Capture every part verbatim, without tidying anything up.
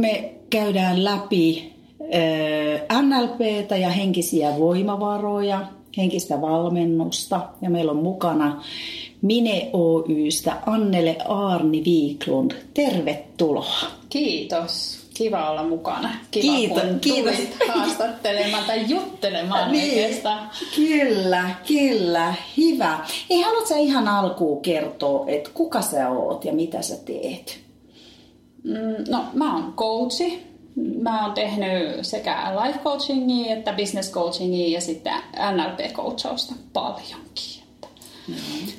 me käydään läpi N L P:tä ja henkisiä voimavaroja, henkistä valmennusta. Ja meillä on mukana Mine Oy:stä Annele Aarni-Wiklund. Tervetuloa. Kiitos. Kiva olla mukana. Kiva, kiitos, kun kiitos. Tulit haastattelemaan tai juttelemaan. Niin, kyllä, kyllä. Hyvä. Ei, haluatko sä ihan alkuun kertoa, että kuka sä oot ja mitä sä teet? No, mä oon coachi. Mä oon tehnyt sekä life coachingia että business coachingia ja sitten N L P-coachausta paljonkin. Mm-hmm.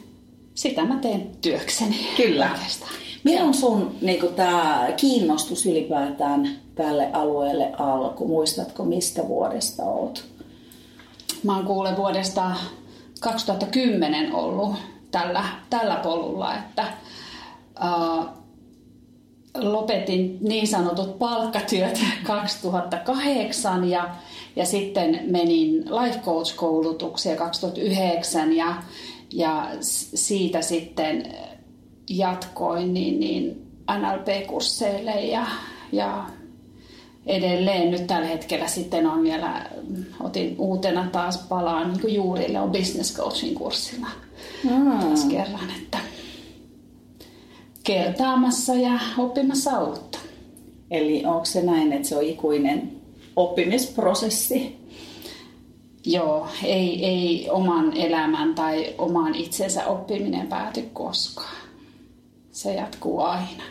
Sitä mä teen työkseni. Kyllä. Oikeastaan. Milloin sun niinku, tää kiinnostus ylipäätään tälle alueelle alkoi? Muistatko, mistä vuodesta oot? Mä oon kuule vuodesta kaksituhattakymmenen ollut tällä, tällä polulla, että... Uh, Lopetin niin sanotut palkkatyöt kaksituhattakahdeksan ja, ja sitten menin life coach-koulutukseen kaksituhattayhdeksän ja, ja siitä sitten jatkoin niin, niin N L P-kursseille ja, ja edelleen nyt tällä hetkellä sitten on vielä, otin uutena taas palaan niin juurille, on business coaching kurssilla mm. taas kerran, että... kertaamassa ja oppimassa uutta. Eli onko se näin, että se on ikuinen oppimisprosessi? Joo, ei, ei oman elämän tai oman itsensä oppiminen pääty koskaan. Se jatkuu aina.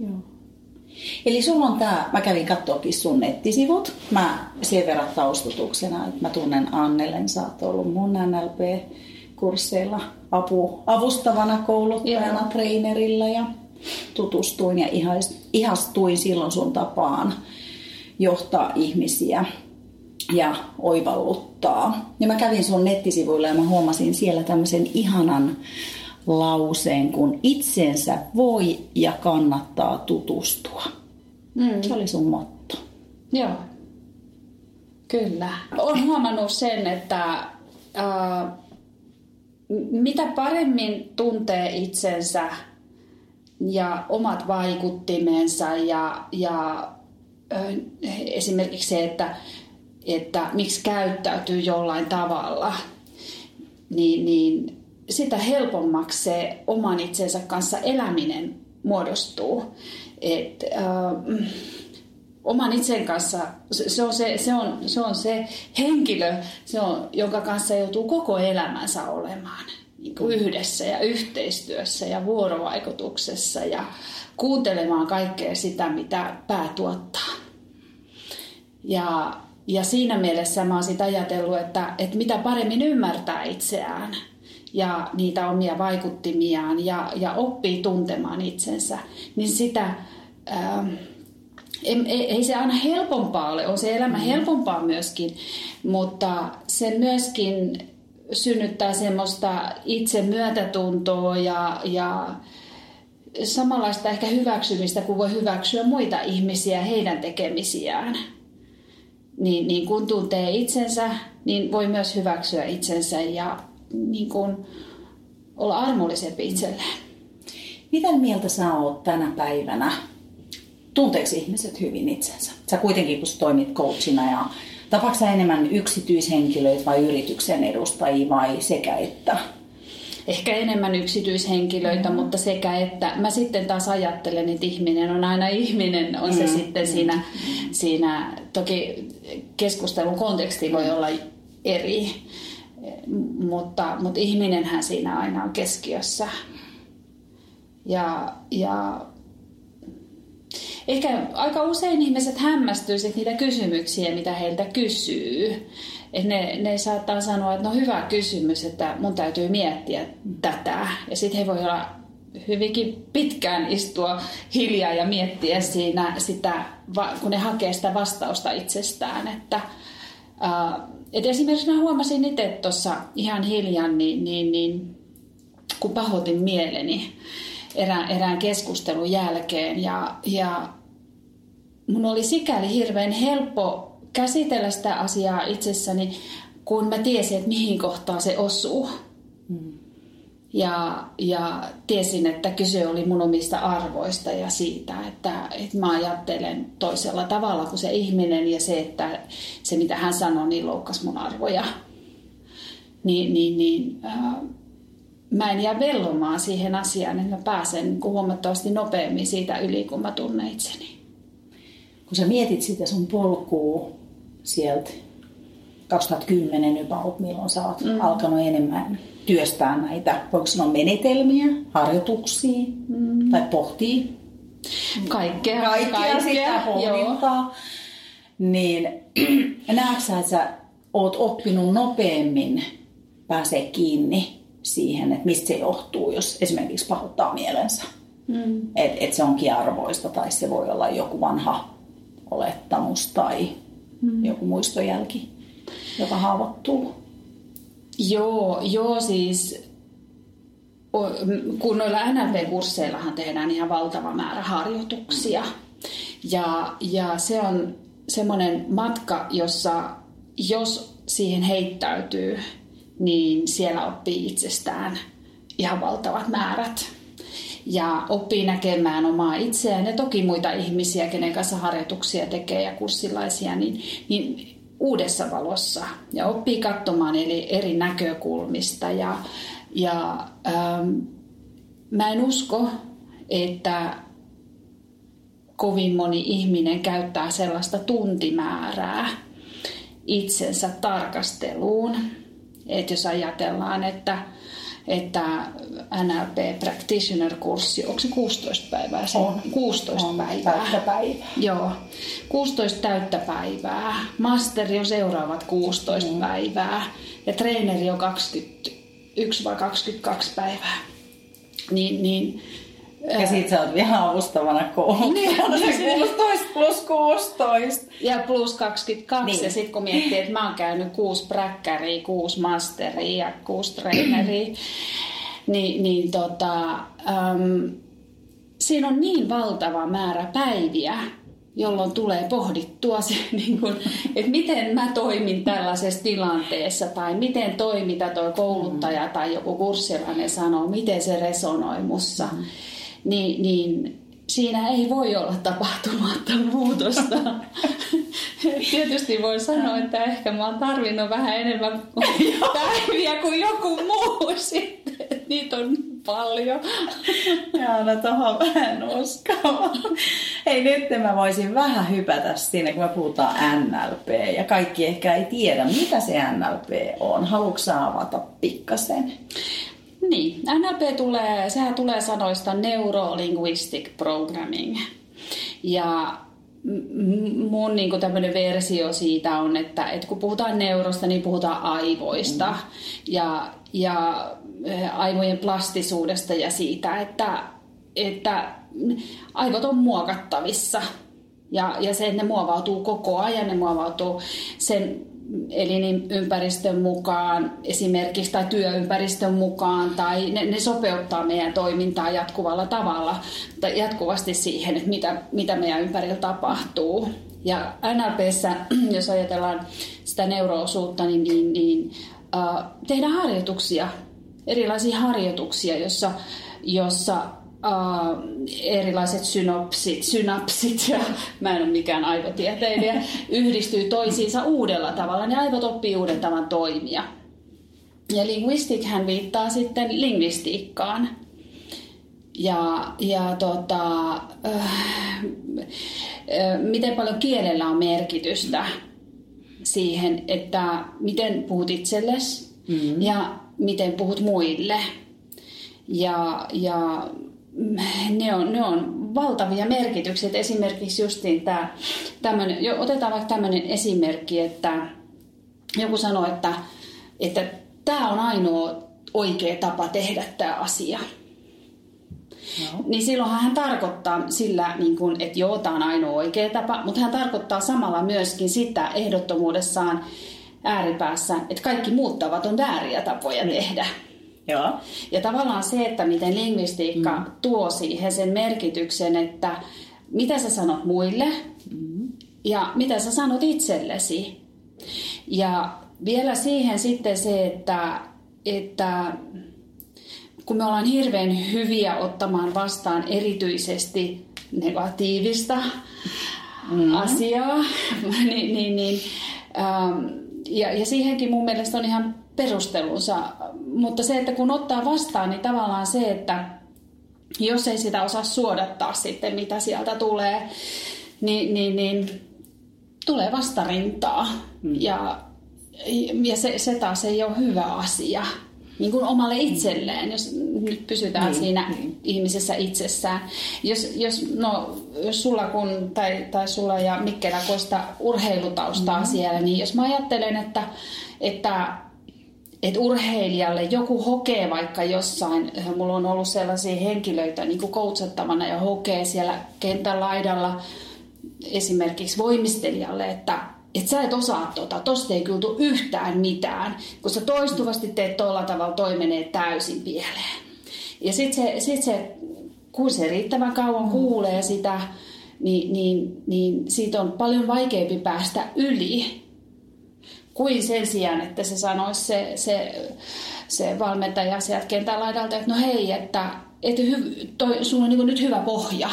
Joo. Eli sulla on tää, mä kävin katsoakin sun nettisivut. Mä sen verran taustutuksena, että mä tunnen Annelen, sä oot ollut mun N L P kursseilla apu, avustavana kouluttajana, joo, treenerillä ja tutustuin ja ihastuin silloin sun tapaan johtaa ihmisiä ja oivalluttaa. Ja mä kävin sun nettisivuilla ja mä huomasin siellä tämmöisen ihanan lauseen, kun itsensä voi ja kannattaa tutustua. Mm. Se oli sun motto. Joo, kyllä. Olen huomannut sen, että... Äh, mitä paremmin tuntee itsensä ja omat vaikuttimensa ja, ja esimerkiksi se, että, että miksi käyttäytyy jollain tavalla, niin, niin sitä helpommaksi se oman itsensä kanssa eläminen muodostuu. Et, äh, Oman itsen kanssa, se on se, se, on, se on se henkilö, se on, jonka kanssa joutuu koko elämänsä olemaan niin kuin yhdessä ja yhteistyössä ja vuorovaikutuksessa ja kuuntelemaan kaikkea sitä, mitä pää tuottaa. Ja, ja siinä mielessä mä oon sit ajatellut, että, että mitä paremmin ymmärtää itseään ja niitä omia vaikuttimiaan ja, ja oppii tuntemaan itsensä, niin sitä... Ähm, Ei, ei se aina helpompaa ole, on se elämä helpompaa myöskin, mutta se myöskin synnyttää semmoista itsemyötätuntoa ja, ja samanlaista ehkä hyväksymistä, kun voi hyväksyä muita ihmisiä heidän tekemisiään. Niin, niin kun tuntee itsensä, niin voi myös hyväksyä itsensä ja niin kun olla armollisempi itselleen. Mitä mieltä sä oot tänä päivänä? Tunteeko ihmiset hyvin itsensä? Sä kuitenkin, kun sä toimit coachina, ja tapaatko sä enemmän yksityishenkilöitä vai yrityksen edustajia vai sekä että? Ehkä enemmän yksityishenkilöitä, mm. mutta sekä että. Mä sitten taas ajattelen, että ihminen on aina ihminen. On mm. se sitten siinä, siinä, toki keskustelun konteksti voi olla eri, mutta, mutta ihminenhän siinä aina on keskiössä. Ja... ja Ehkä aika usein ihmiset hämmästyisivät niitä kysymyksiä, mitä heiltä kysyy. Et ne, ne saattaa sanoa, että no hyvä kysymys, että mun täytyy miettiä tätä. Ja sitten he voi olla hyvinkin pitkään istua hiljaa ja miettiä siinä sitä, kun ne hakee sitä vastausta itsestään. Että, et esimerkiksi mä huomasin itse tuossa ihan hiljan, niin, niin, niin, kun pahoitin mieleni. Erään, erään keskustelun jälkeen ja, ja mun oli sikäli hirveän helppo käsitellä sitä asiaa itsessäni, kun mä tiesin, että mihin kohtaan se osuu. Mm. Ja, ja tiesin, että kyse oli mun omista arvoista ja siitä, että, että mä ajattelen toisella tavalla kuin se ihminen ja se, että se mitä hän sanoi, niin loukkasi mun arvoja. Niin, niin, niin äh, mä en jää vellomaan siihen asiaan, että mä pääsen huomattavasti nopeammin siitä yli, kun mä tunnen itseni. Kun sä mietit sitä sun polkua sieltä kaksituhattakymmenen jopa, milloin sä oot mm. alkanut enemmän työstää näitä, voiko sanoa menetelmiä, harjoituksia mm. tai pohtia. Kaikkea. Kaikkea, kaikkea sitä pohdintaa. Niin näetkö sä, että sä oot oppinut nopeammin pääsee kiinni siihen, että mistä se johtuu, jos esimerkiksi pahoittaa mielensä. Mm. Että et se onkin arvoista tai se voi olla joku vanha olettamus tai mm. joku muistojälki, joka haavoittuu. Joo, joo siis kun noilla N L P-kursseillahan tehdään ihan valtava määrä harjoituksia ja, ja se on semmoinen matka, jossa jos siihen heittäytyy, niin siellä oppii itsestään ihan valtavat määrät ja oppii näkemään omaa itseään ja toki muita ihmisiä, kenen kanssa harjoituksia tekee ja kurssilaisia, niin, niin uudessa valossa ja oppii katsomaan eli eri näkökulmista ja, ja ähm, mä en usko, että kovin moni ihminen käyttää sellaista tuntimäärää itsensä tarkasteluun. Et jos ajatellaan, että, että N L P practitioner-kurssi, onko se kuusitoista päivää? Se on. kuusitoista päivää. Täyttä päivää. Joo, kuusitoista täyttä päivää. Masteri on seuraavat kuusitoista mm. päivää ja treeneri on kaksikymmentäyksi vai kaksikymmentäkaksi päivää. Niin, niin, ja sit sä oot vielä avustavana kouluttajana, niin, kuusitoista plus kuusitoista. Ja plus kaksikymmentäkaksi, niin. Ja sit kun miettii, että mä oon käynyt kuusi präkkäriä, kuusi masteria ja kuusi treeneriä, niin, niin tota, äm, siinä on niin valtava määrä päiviä, jolloin tulee pohdittua se, niin kun, että miten mä toimin tällaisessa tilanteessa tai miten toimita toi kouluttaja tai joku kurssilainen sanoo, miten se resonoi mussa. Niin, niin siinä ei voi olla tapahtumatta muutosta. Tietysti voi sanoa, että ehkä mä oon tarvinnut vähän enemmän päiviä kuin joku muu sitten. Niitä on paljon. Jaa, no tohon vähän uskoa. Hei, nyt mä voisin vähän hypätä siinä, kun me puhutaan N L P. Ja kaikki ehkä ei tiedä, mitä se N L P on. Haluatko sä avata pikkasen? Niin, N L P tulee, sehän tulee sanoista Neuro-Linguistic Programming. Ja mun niin kuin tämmöinen versio siitä on, että, että kun puhutaan neurosta, niin puhutaan aivoista mm. ja, ja aivojen plastisuudesta ja siitä, että, että aivot on muokattavissa. Ja, ja se, että ne muovautuu koko ajan, ne muovautuu sen elinympäristön mukaan esimerkiksi tai työympäristön mukaan tai ne, ne sopeuttaa meidän toimintaa jatkuvalla tavalla tai jatkuvasti siihen, että mitä, mitä meidän ympärillä tapahtuu. Ja N L P:ssä, jos ajatellaan sitä neuroosuutta, niin, niin, niin äh, tehdään harjoituksia, erilaisia harjoituksia, jossa, jossa Uh, erilaiset synopsit, synapsit ja mä en ole mikään aivotieteilijä, yhdistyy toisiinsa uudella tavalla. Ne aivot oppii uuden tavan toimia. Ja linguistikhän viittaa sitten lingvistiikkaan. Ja, ja tota, uh, uh, miten paljon kielellä on merkitystä siihen, että miten puhut itsellesi mm-hmm. ja miten puhut muille. Ja... ja Ne on, ne on valtavia merkityksiä. Esimerkiksi justiin tää, tämmönen, jo, otetaan vaikka tämmöinen esimerkki, että joku sanoo, että, että tämä on ainoa oikea tapa tehdä tämä asia. No. Niin silloinhan hän tarkoittaa sillä, niin kun, että joo, tämä on ainoa oikea tapa, mutta hän tarkoittaa samalla myöskin sitä ehdottomuudessaan ääripäässä, että kaikki muut tavat on vääriä tapoja tehdä. Joo. Ja tavallaan se, että miten lingvistiikka mm. tuo siihen sen merkityksen, että mitä sä sanot muille mm. ja mitä sä sanot itsellesi. Ja vielä siihen sitten se, että, että kun me ollaan hirveän hyviä ottamaan vastaan erityisesti negatiivista mm. asiaa, niin, niin, niin, ähm, ja, ja siihenkin mun mielestä on ihan perustelunsa, mutta se, että kun ottaa vastaan, niin tavallaan se, että jos ei sitä osaa suodattaa sitten, mitä sieltä tulee, niin, niin, niin tulee vastarintaa. Mm. Ja, ja se, se taas ei ole hyvä asia niin kuin omalle itselleen, jos nyt pysytään niin, siinä niin. ihmisessä itsessään. Jos, jos, no, jos sulla kun, tai, tai sulla ja Mikkelä koista urheilutaustaa mm. siellä, niin jos mä ajattelen, että, että että urheilijalle joku hokee vaikka jossain, mulla on ollut sellaisia henkilöitä niin kuin koutsattavana ja hokee siellä kentän laidalla esimerkiksi voimistelijalle, että et sä et osaa tota, tosta ei kyllä tule yhtään mitään, kun sä toistuvasti teet tolla tavalla, toi menee täysin pieleen. Ja sit se, sit se kun se riittävän kauan kuulee sitä, niin, niin, niin siitä on paljon vaikeampi päästä yli. Kuin sen sijaan, että se sanoisi se, se, se valmentaja sieltä kentän laidalta, että no hei, että, että hy, toi, sulla on niin kuin nyt hyvä pohja.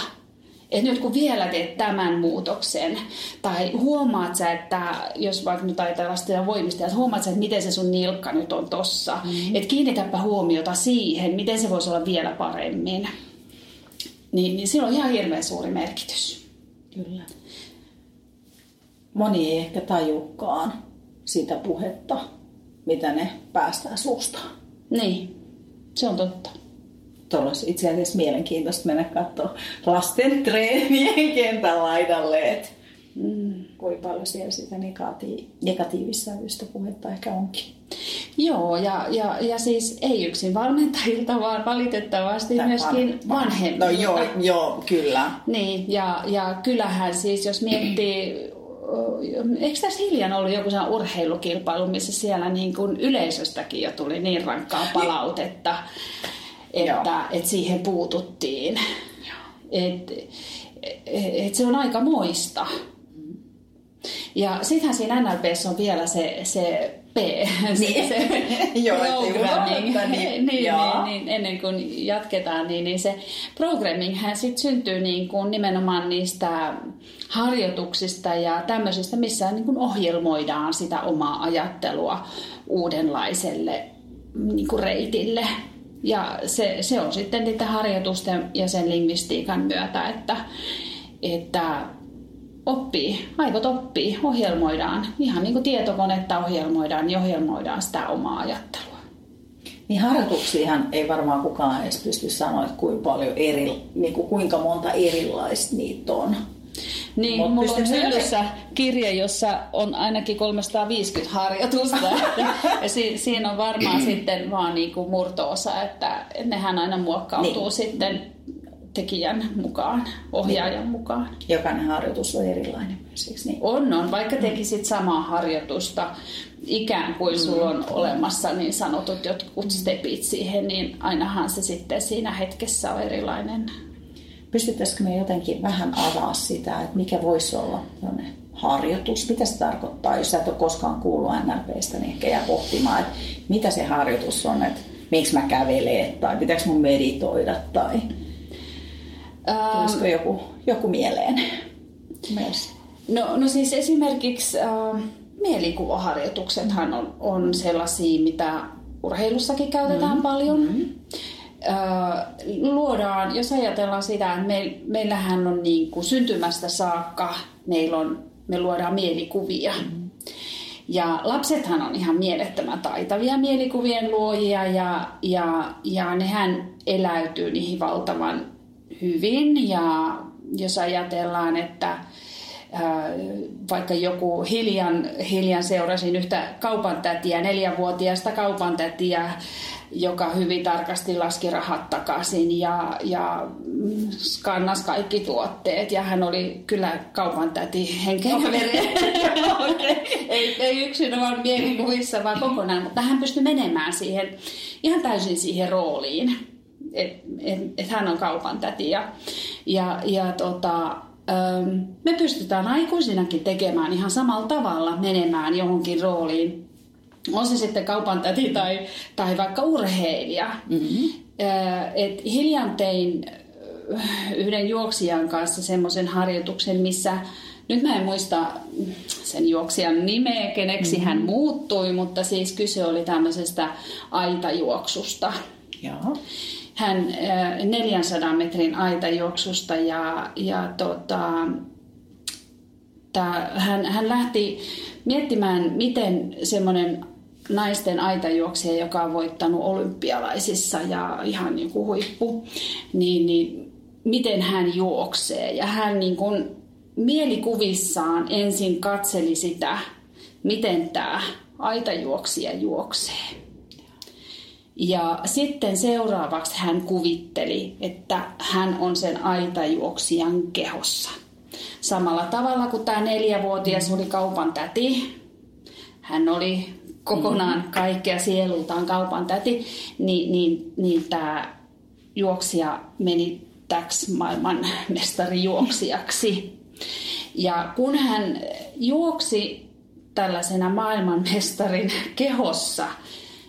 Että nyt kun vielä teet tämän muutoksen, tai huomaat sä, että jos vaikka nyt ajatellaan sitä voimista, että huomaat sä, että miten se sun nilkka nyt on tossa. Mm-hmm. Että kiinnitäpä huomiota siihen, miten se voisi olla vielä paremmin. Niin, niin sillä on ihan hirveän suuri merkitys. Kyllä. Moni ei ehkä tajukaan sitä puhetta, mitä ne päästään suustaan. Niin, se on totta. Tuolla olisi itse asiassa mielenkiintoista mennä katsoa lasten treenien kentän laidalle. Mm. Kuinka paljon siellä sitä negati- negatiivissa ystä puhetta ehkä onkin. Joo, ja, ja, ja siis ei yksin valmentajilta, vaan valitettavasti Tämä myöskin van... vanhemmilta. No joo, joo, kyllä. Niin, ja, ja kyllähän siis, jos miettii... Eikö tässä hiljan ollut joku sellainen urheilukilpailu, missä siellä niin kuin yleisöstäkin jo tuli niin rankkaa palautetta, että, että siihen puututtiin. Et, et se on aika moista. Ja sittenhän siinä N L P:ssä on vielä se, se P, niin. se programming. Niin, niin, niin, ennen kuin jatketaan, niin, niin se programminghän sit syntyy niin kuin nimenomaan niistä harjoituksista ja tämmöisistä, missä niin kuin ohjelmoidaan sitä omaa ajattelua uudenlaiselle niin kuin reitille. Ja se, se on sitten niitä harjoitusten ja sen lingvistiikan myötä, että... että oppii, aivot oppii, ohjelmoidaan. Ihan niin kuin tietokonetta ohjelmoidaan, niin ohjelmoidaan sitä omaa ajattelua. Niin harjoituksiahan ei varmaan kukaan edes pysty sanoa, että kuinka, paljon eri, niin kuin kuinka monta erilaista niitä on. Niin, Mut mulla on hyllyssä kirja, jossa on ainakin kolmesataaviisikymmentä harjoitusta. Ja si- siinä on varmaan sitten vaan niin kuin murto-osa, että nehän aina muokkautuu niin. sitten... tekijän mukaan, ohjaajan niin. mukaan. Jokainen harjoitus on erilainen. Siis niin. On, on. Vaikka tekisit samaa harjoitusta, ikään kuin sulla on olemassa niin sanotut jotkut stepit siihen, niin ainahan se sitten siinä hetkessä on erilainen. Pystyttäisikö me jotenkin vähän avaa sitä, että mikä voisi olla harjoitus? Mitä se tarkoittaa? Jos sä et ole koskaan kuullut N L P:stä, niin ehkä jää pohtimaan, että mitä se harjoitus on, että miksi mä kävelen tai pitääkö mun meditoida tai... Tulisiko joku, joku mieleen myös? No, no siis esimerkiksi äh, mielikuvaharjoituksethan on, on sellaisia, mitä urheilussakin käytetään mm-hmm. paljon. Mm-hmm. Äh, luodaan, jos ajatellaan sitä, että me, meillähän on niin kuin syntymästä saakka, meillä on, me luodaan mielikuvia. Mm-hmm. Ja lapsethan on ihan mielettömän taitavia mielikuvien luojia ja, ja, ja nehän eläytyy niihin valtavan hyvin. Ja jos ajatellaan, että ää, vaikka joku hiljan, hiljan seurasin yhtä kaupantätiä, neljävuotiaista kaupantätiä, joka hyvin tarkasti laski rahat takaisin ja, ja skannasi kaikki tuotteet. Ja hän oli kyllä kaupantäti henkeä okay. okay. ei, ei yksin vaan mielikuvissa, vaan kokonaan, mutta hän pystyi menemään siihen, ihan täysin siihen rooliin. Että et, et hän on kaupan täti ja, ja, ja tota, äm, me pystytään aikuisinakin tekemään ihan samalla tavalla, menemään johonkin rooliin. On se sitten kaupan täti tai, tai vaikka urheilija. Mm-hmm. Et hiljan tein yhden juoksijan kanssa semmoisen harjoituksen, missä nyt mä en muista sen juoksijan nimeä, keneksi mm-hmm. hän muuttui, mutta siis kyse oli tämmöisestä aitajuoksusta. Joo. Hän neljänsadan metrin aitajuoksusta ja, ja tota, tää, hän, hän lähti miettimään, miten semmoinen naisten aitajuoksija, joka on voittanut olympialaisissa ja ihan niin kuin huippu, niin, niin miten hän juoksee. Ja hän niin kuin mielikuvissaan ensin katseli sitä, miten tämä aitajuoksija juoksee. Ja sitten seuraavaksi hän kuvitteli, että hän on sen aitajuoksijan kehossa. Samalla tavalla kuin tämä neljävuotias oli kaupan täti, hän oli kokonaan kaikkea sielultaan kaupan täti, niin, niin, niin tämä juoksija meni täksi maailman mestarijuoksijaksi. Ja kun hän juoksi tällaisena maailmanmestarin kehossa,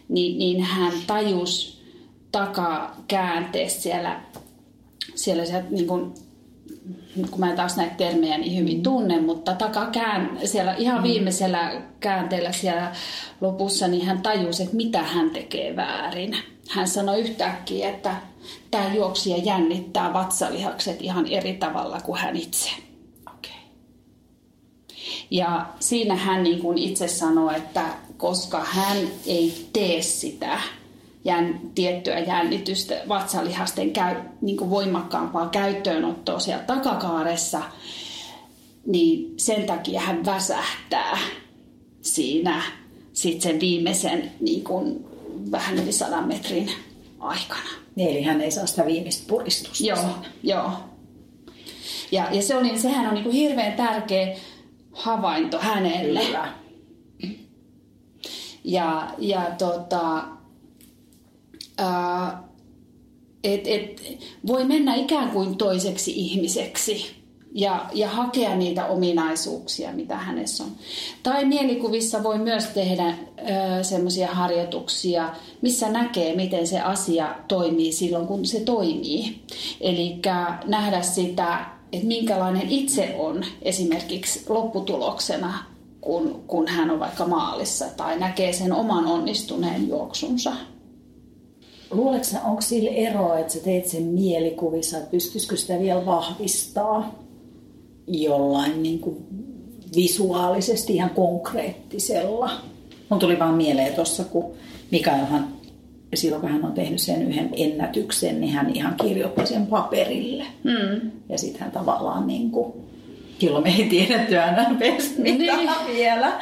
niin, niin hän tajusi takakäänteessä siellä, siellä sieltä, niin kun, kun mä en taas näitä termejä niin hyvin tunne, mutta takakään, siellä ihan viimeisellä käänteellä siellä lopussa, niin hän tajusi, että mitä hän tekee väärin. Hän sanoi yhtäkkiä, että tämä juoksija jännittää vatsalihakset ihan eri tavalla kuin hän itse. Ja siinä hän niin kuin itse sanoi, että koska hän ei tee sitä jän, tiettyä jännitystä, vatsalihasten käy, niin kuin voimakkaampaa käyttöönottoa siellä takakaaressa, niin sen takia hän väsähtää siinä sit sen viimeisen niin kuin vähän yli sadan metrin aikana. Eli hän ei saa sitä viimeistä puristusta. Joo, joo. Ja, ja se oli, sehän on niin kuin hirveän tärkeä havainto hänelle. Kyllä. Ja, ja tota, ää, et, et, voi mennä ikään kuin toiseksi ihmiseksi ja, ja hakea niitä ominaisuuksia, mitä hänessä on. Tai mielikuvissa voi myös tehdä semmoisia harjoituksia, missä näkee, miten se asia toimii silloin, kun se toimii. Eli nähdä sitä, että minkälainen itse on esimerkiksi lopputuloksena, kun, kun hän on vaikka maalissa tai näkee sen oman onnistuneen juoksunsa. Luuletko, onko sillä eroa, että sä teet sen mielikuvissa, että pystyisikö sitä vielä vahvistaa jollain niin kuin visuaalisesti ihan konkreettisella? Mun tuli vaan mieleen tuossa, kun Mikaelhan, silloin kun hän on tehnyt sen yhden ennätyksen, niin hän ihan kirjoitti sen paperille. Mm. Ja sitten hän tavallaan, niin kuin, silloin me ei tiedetty aina mitä niin. vielä,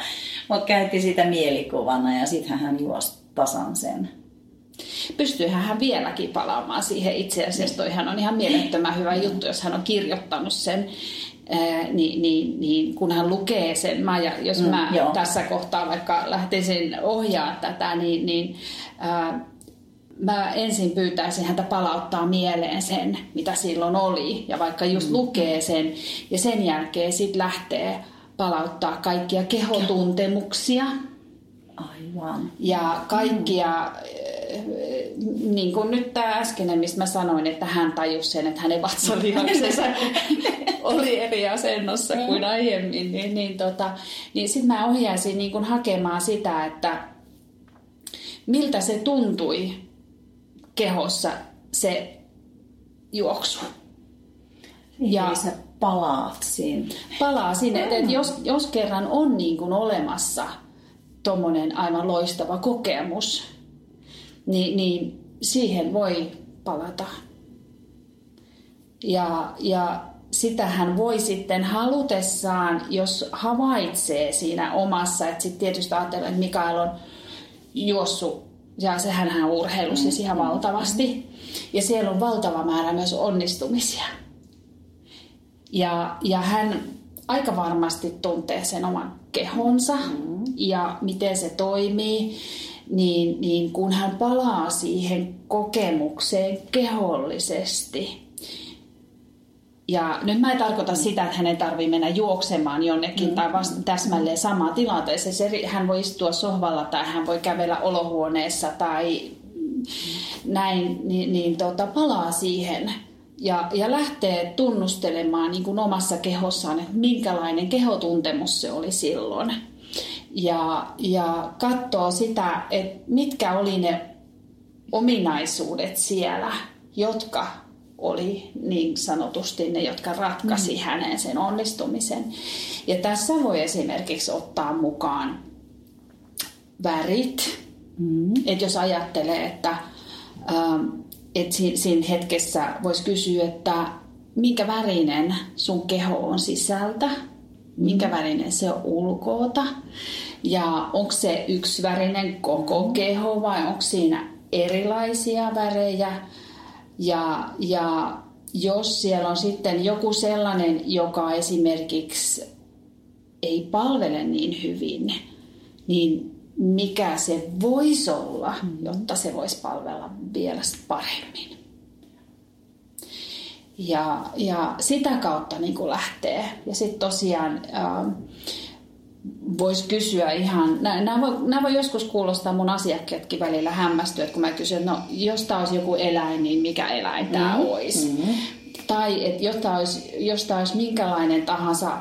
mutta käytti sitä mielikuvana ja sitten hän juosi tasan sen. Pystyyhän hän vieläkin palaamaan siihen itse asiassa. Niin. Toihan on ihan mielettömän hyvä niin. juttu, jos hän on kirjoittanut sen. Niin, niin, niin kun hän lukee sen, mä, jos mä mm, tässä kohtaa vaikka lähtisin ohjaa tätä, niin, niin äh, mä ensin pyytäisin häntä palauttaa mieleen sen, mitä silloin oli, ja vaikka just mm. lukee sen, ja sen jälkeen sit lähtee palauttaa kaikkia kehotuntemuksia. Aivan. Ja kaikkia, mm. niin kuin nyt tämä äskeinen, mistä mä sanoin, että hän tajusi sen, että hänen vatsalihaksensa oli eri asennossa kuin aiemmin, niin, niin, tota, niin sitten mä ohjaisin niin kun hakemaan sitä, että miltä se tuntui kehossa se juoksu. Niin, ja sä palaat siinä. Palaa sinne, että et jos, jos kerran on niin kun olemassa tuommoinen aivan loistava kokemus, niin, niin siihen voi palata. Ja, ja sitähän voi sitten halutessaan, jos havaitsee siinä omassa, että sitten tietysti ajatellaan, että Mikael on juossut, ja sehän hän on urheilu siis ihan valtavasti, ja siellä on valtava määrä myös onnistumisia. Ja, ja hän aika varmasti tuntee sen oman kehonsa mm. ja miten se toimii, niin, niin kun hän palaa siihen kokemukseen kehollisesti. Ja nyt mä en tarkoita sitä, että hänen tarvii mennä juoksemaan jonnekin mm. tai vasta täsmälleen samaan tilanteeseen. Hän voi istua sohvalla tai hän voi kävellä olohuoneessa tai näin, niin, niin tota, palaa siihen ja, ja lähtee tunnustelemaan niin kuin omassa kehossaan, että minkälainen kehotuntemus se oli silloin. Ja, ja katsoo sitä, että mitkä oli ne ominaisuudet siellä, jotka oli niin sanotusti ne, jotka ratkaisi mm. hänen sen onnistumisen. Ja tässä voi esimerkiksi ottaa mukaan värit. Mm. Että jos ajattelee, että ähm, et si- siinä hetkessä voisi kysyä, että minkä värinen sun keho on sisältä, mm. minkä värinen se on ulkoota ja onko se yksivärinen koko keho vai onko siinä erilaisia värejä. Ja, ja jos siellä on sitten joku sellainen, joka esimerkiksi ei palvele niin hyvin, niin mikä se voisi olla, jotta se voisi palvella vielä paremmin. Ja, ja sitä kautta niin kuin lähtee. Ja sitten tosiaan äh, voisi kysyä ihan, nämä voi, nämä voi joskus kuulostaa mun asiakkaatkin välillä hämmästyä, että kun mä kysyn, no jos tämä olisi joku eläin, niin mikä eläin tämä mm-hmm. olisi? Mm-hmm. Tai että jos tämä olisi, jos tämä olisi minkälainen tahansa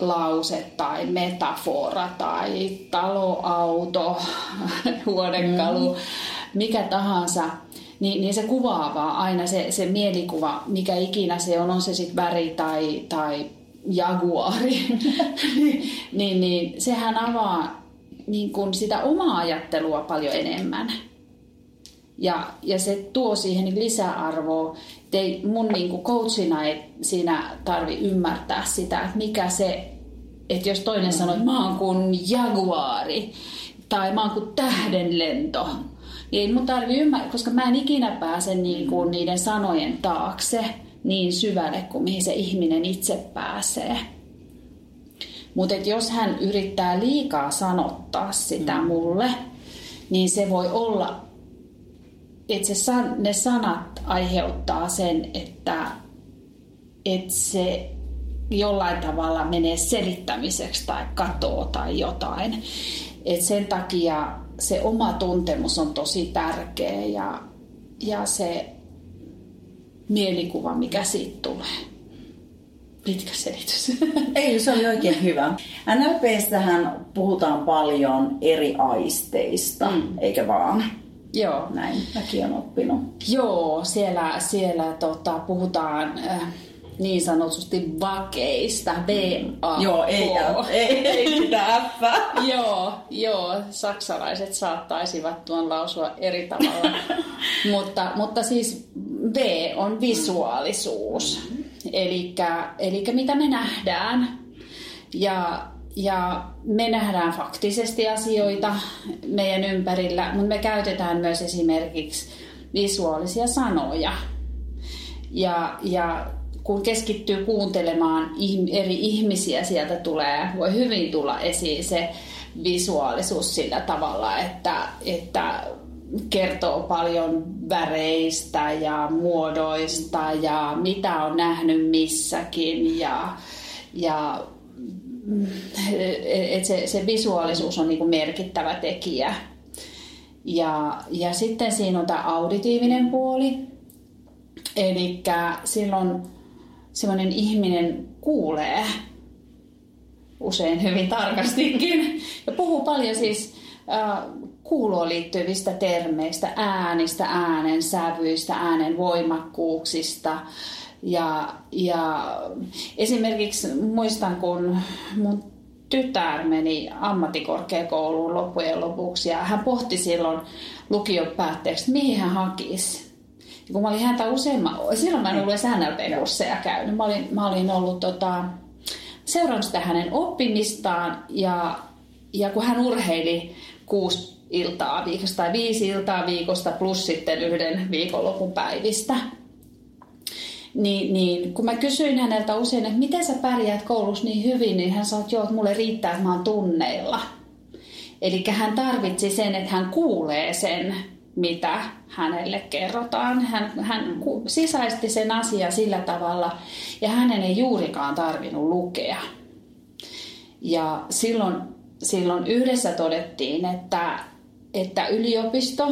lause tai metafora tai talo, auto, huonekalu, mm. mikä tahansa, niin, niin se kuvaavaa aina se, se mielikuva, mikä ikinä se on, on se sitten väri tai, tai jaguari, niin, niin sehän avaa niin kun sitä omaa ajattelua paljon enemmän. Ja, ja se tuo siihen lisäarvoa. Ei mun niin coachina ei siinä tarvi ymmärtää sitä, että mikä se, että jos toinen sanoo, että mä oon kuin jaguari tai mä oon kuin tähdenlento, niin ei mun tarvi ymmärtää, koska mä en ikinä pääse niin kuin niiden sanojen taakse niin syvälle kuin mihin se ihminen itse pääsee. Mutta jos hän yrittää liikaa sanottaa sitä mm. mulle, niin se voi olla, että se, ne sanat aiheuttaa sen, että, että se jollain tavalla menee selittämiseksi tai katoo tai jotain. Et sen takia se oma tuntemus on tosi tärkeä ja, ja se mielikuva, mikä siitä tulee. Pitkä selitys. Ei, se oli oikein hyvä. N L P:stähän puhutaan paljon eri aisteista, mm. eikä vaan? Joo, näin mäkin olen oppinut. Joo, siellä, siellä tota, puhutaan äh, niin sanotusti vakeista, V A K. Joo, ei, ei, ei sitä F. joo, joo, saksalaiset saattaisivat tuon lausua eri tavalla. mutta, mutta siis V on visuaalisuus, mm-hmm. eli mitä me nähdään. Ja... Ja me nähdään faktisesti asioita meidän ympärillä, mutta me käytetään myös esimerkiksi visuaalisia sanoja. Ja, ja kun keskittyy kuuntelemaan eri ihmisiä, sieltä tulee, voi hyvin tulla esiin se visuaalisuus sillä tavalla, että, että kertoo paljon väreistä ja muodoista ja mitä on nähnyt missäkin ja... ja että se, se visuaalisuus on niin kuin merkittävä tekijä. Ja, ja sitten siinä on tämä auditiivinen puoli. Eli silloin semmoinen ihminen kuulee usein hyvin tarkastikin ja puhuu paljon siis äh, kuuloon liittyvistä termeistä, äänistä, äänen sävyistä, äänen voimakkuuksista. Ja, ja esimerkiksi muistan, kun mun tytär meni ammattikorkeakouluun loppujen lopuksi ja hän pohti silloin lukion päätteeksi, mihin hän hakisi. Ja kun mä olin häntä useamman, silloin mä en ollut edes N L P-kursseja käynyt. Mä olin, mä olin ollut tota, seurannut sitä hänen oppimistaan ja, ja kun hän urheili kuusi iltaa viikosta tai viisi iltaa viikosta plus sitten yhden viikonlopun päivistä. Niin, niin kun mä kysyin häneltä usein, että miten sä pärjäät koulussa niin hyvin, niin hän sanoi, että joo, että mulle riittää, että mä oon tunneilla. Eli hän tarvitsi sen, että hän kuulee sen, mitä hänelle kerrotaan. Hän, hän sisäisti sen asian sillä tavalla, ja hänen ei juurikaan tarvinnut lukea. Ja silloin, silloin yhdessä todettiin, että, että yliopisto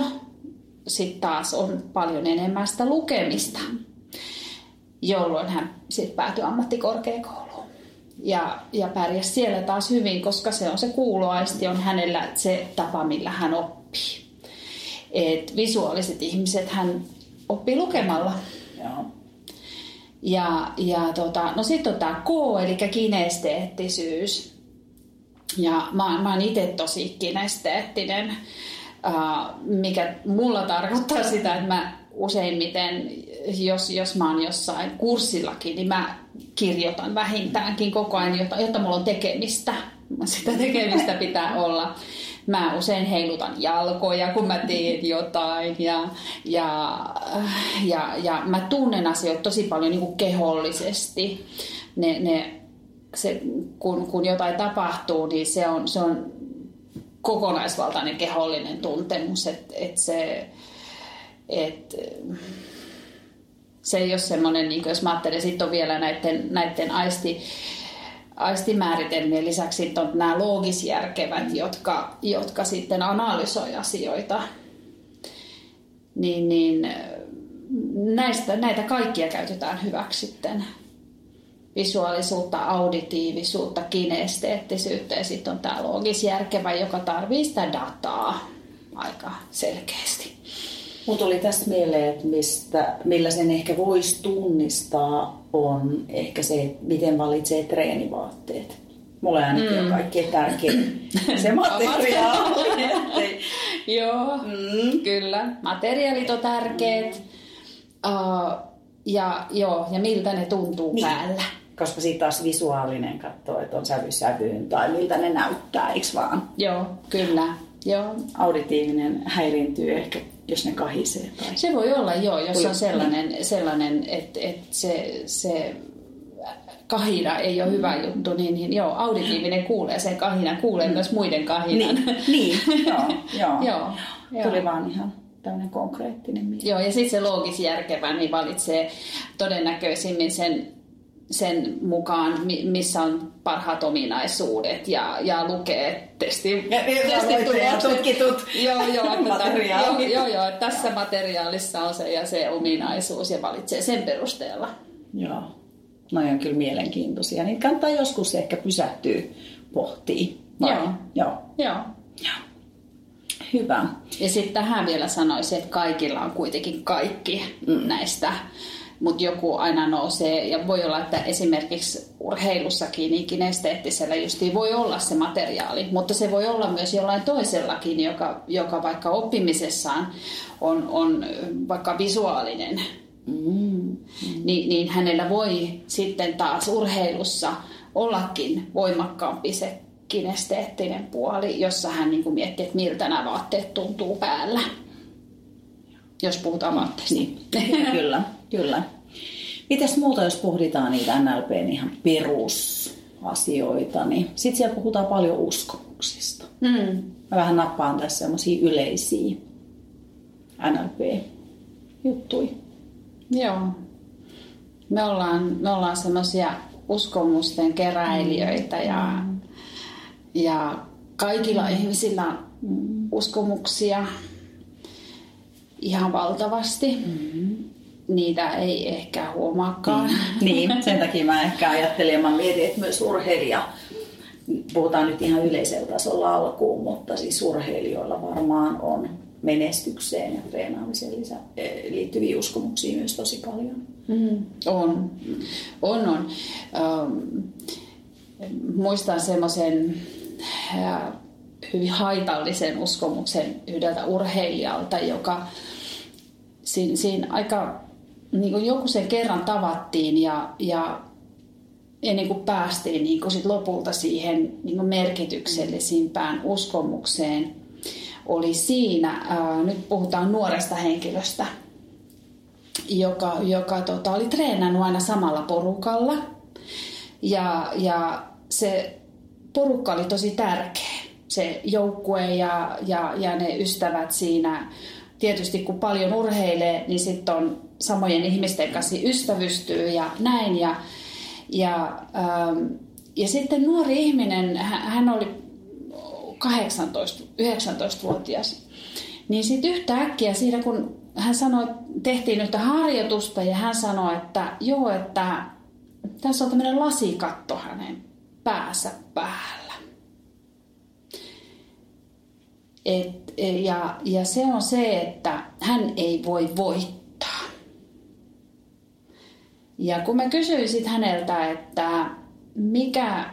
sitten taas on paljon enemmän sitä lukemista, jolloin hän sitten päätyi ammattikorkeakouluun. Ja, ja pärjäsi siellä taas hyvin, koska se on se kuuloaisti, on hänellä se tapa, millä hän oppii. Et visuaaliset ihmiset hän oppii lukemalla. Joo. Ja, ja tota, no sitten on tämä K, eli kinesteettisyys. Ja mä, mä oon itse tosi kinesteettinen, äh, mikä mulla tarkoittaa sitä, että mä useimmiten, jos, jos mä oon jossain kurssillakin, niin mä kirjoitan vähintäänkin koko ajan, jotta, jotta mulla on tekemistä. Sitä tekemistä pitää olla. Mä usein heilutan jalkoja, kun mä teen jotain. Ja, ja, ja, ja mä tunnen asioita tosi paljon niin kuin kehollisesti. Ne, ne, se, kun, kun jotain tapahtuu, niin se on, se on kokonaisvaltainen kehollinen tuntemus. Että et se... Et, se ei ole semmoinen, niin jos mä ajattelen, sitten on vielä näiden, näiden aisti, aistimääritelmien lisäksi sitten on nämä loogisjärkevät, jotka, jotka sitten analysoi asioita. Niin, niin näistä, näitä kaikkia käytetään hyväksi sitten. Visuaalisuutta, auditiivisuutta, kinesteettisyyttä ja sitten on tämä loogisjärkevä, joka tarvitsee sitä dataa aika selkeästi. Mun tuli tästä mieleen, että mistä, millä sen ehkä voisi tunnistaa, on ehkä se, että miten valitsee treenivaatteet. Mulle ainakin mm. on kaikkein tärkein se materiaali. Joo, mm. kyllä. Materiaalit on tärkeät. Mm. Uh, ja, joo, ja miltä ne tuntuu niin päällä. Koska siitä taas visuaalinen katsoo, että on sävy sävyyn tai miltä ne näyttää, eiks vaan? Joo, kyllä. Joo. Auditiivinen häiriintyy ehkä, jos ne kahisee. Tai... Se voi olla, joo, jos Ui, on sellainen, niin. sellainen että et se, se kahina ei ole hyvä juttu, niin, niin joo, auditiivinen kuulee sen kahinan, kuulee mm. myös muiden kahinan. Niin, niin joo, joo. joo, joo. Tuli vaan ihan tämmöinen konkreettinen mieltä. Joo, ja sitten se loogisjärkevä niin valitsee todennäköisimmin sen, sen mukaan, missä on parhaat ominaisuudet ja, ja lukee testin, ja, ja tutkitut joo, joo, että materiaalit. Joo, joo, että tässä materiaalissa on se ja se ominaisuus ja valitsee sen perusteella. Joo, no on kyllä mielenkiintoisia. Niin kannattaa joskus ehkä pysähtyä pohtii. Vai? Joo. Joo. Joo. Joo. Hyvä. Ja sitten tähän vielä sanoisin, että kaikilla on kuitenkin kaikki mm. näistä. Mutta joku aina nousee, ja voi olla, että esimerkiksi urheilussakin niin kinesteettisellä justiin voi olla se materiaali, mutta se voi olla myös jollain toisellakin, joka, joka vaikka oppimisessaan on, on vaikka visuaalinen. Mm. Ni, niin hänellä voi sitten taas urheilussa ollakin voimakkaampi se kinesteettinen puoli, jossa hän niin kuin miettii, että miltä nämä vaatteet tuntuu päällä, jos puhutaan vaatteista. Niin. Kyllä. Kyllä. Mitäs muuta, jos pohditaan niitä N L P:n ihan perusasioita, niin sitten siellä puhutaan paljon uskomuksista. Mm. Mä vähän nappaan tässä semmoisia yleisiä N L P-juttuja. Joo. Me ollaan, me ollaan semmoisia uskomusten keräilijöitä ja, mm. ja kaikilla mm. ihmisillä on mm. uskomuksia ihan valtavasti. Mm. Niitä ei ehkä huomaakaan. Niin, sen takia mä ehkä ajattelin, mä mietin, että myös urheilija, puhutaan nyt ihan yleisellä tasolla alkuun, mutta siis urheilijoilla varmaan on menestykseen ja treenaamiseen lisä, liittyviä uskomuksia myös tosi paljon. Mm, on, on, on. Ähm, muistan semmoisen äh, hyvin haitallisen uskomuksen yhdeltä urheilijalta, joka siinä, siinä aika... Niin kuin joku sen kerran tavattiin ja, ja ennen kuin päästiin niin kuin sit lopulta siihen niin kuin merkityksellisimpään uskomukseen, oli siinä, ää, nyt puhutaan nuoresta henkilöstä, joka, joka tota, oli treenannut aina samalla porukalla. Ja, ja se porukka oli tosi tärkeä, se joukkue ja, ja, ja ne ystävät siinä. Tietysti kun paljon urheilee, niin sitten on samojen ihmisten kanssa ystävystyy ja näin. Ja, ja, ähm, ja sitten nuori ihminen, hän oli kahdeksantoista yhdeksäntoistavuotias, Niin sitten yhtäkkiä siinä, kun hän sanoi, tehtiin yhtä harjoitusta ja hän sanoi, että joo, että tässä on tämmöinen lasikatto hänen päässä päällä. Et, ja, ja se on se, että hän ei voi voittaa. Ja kun mä kysyin sit häneltä, että mikä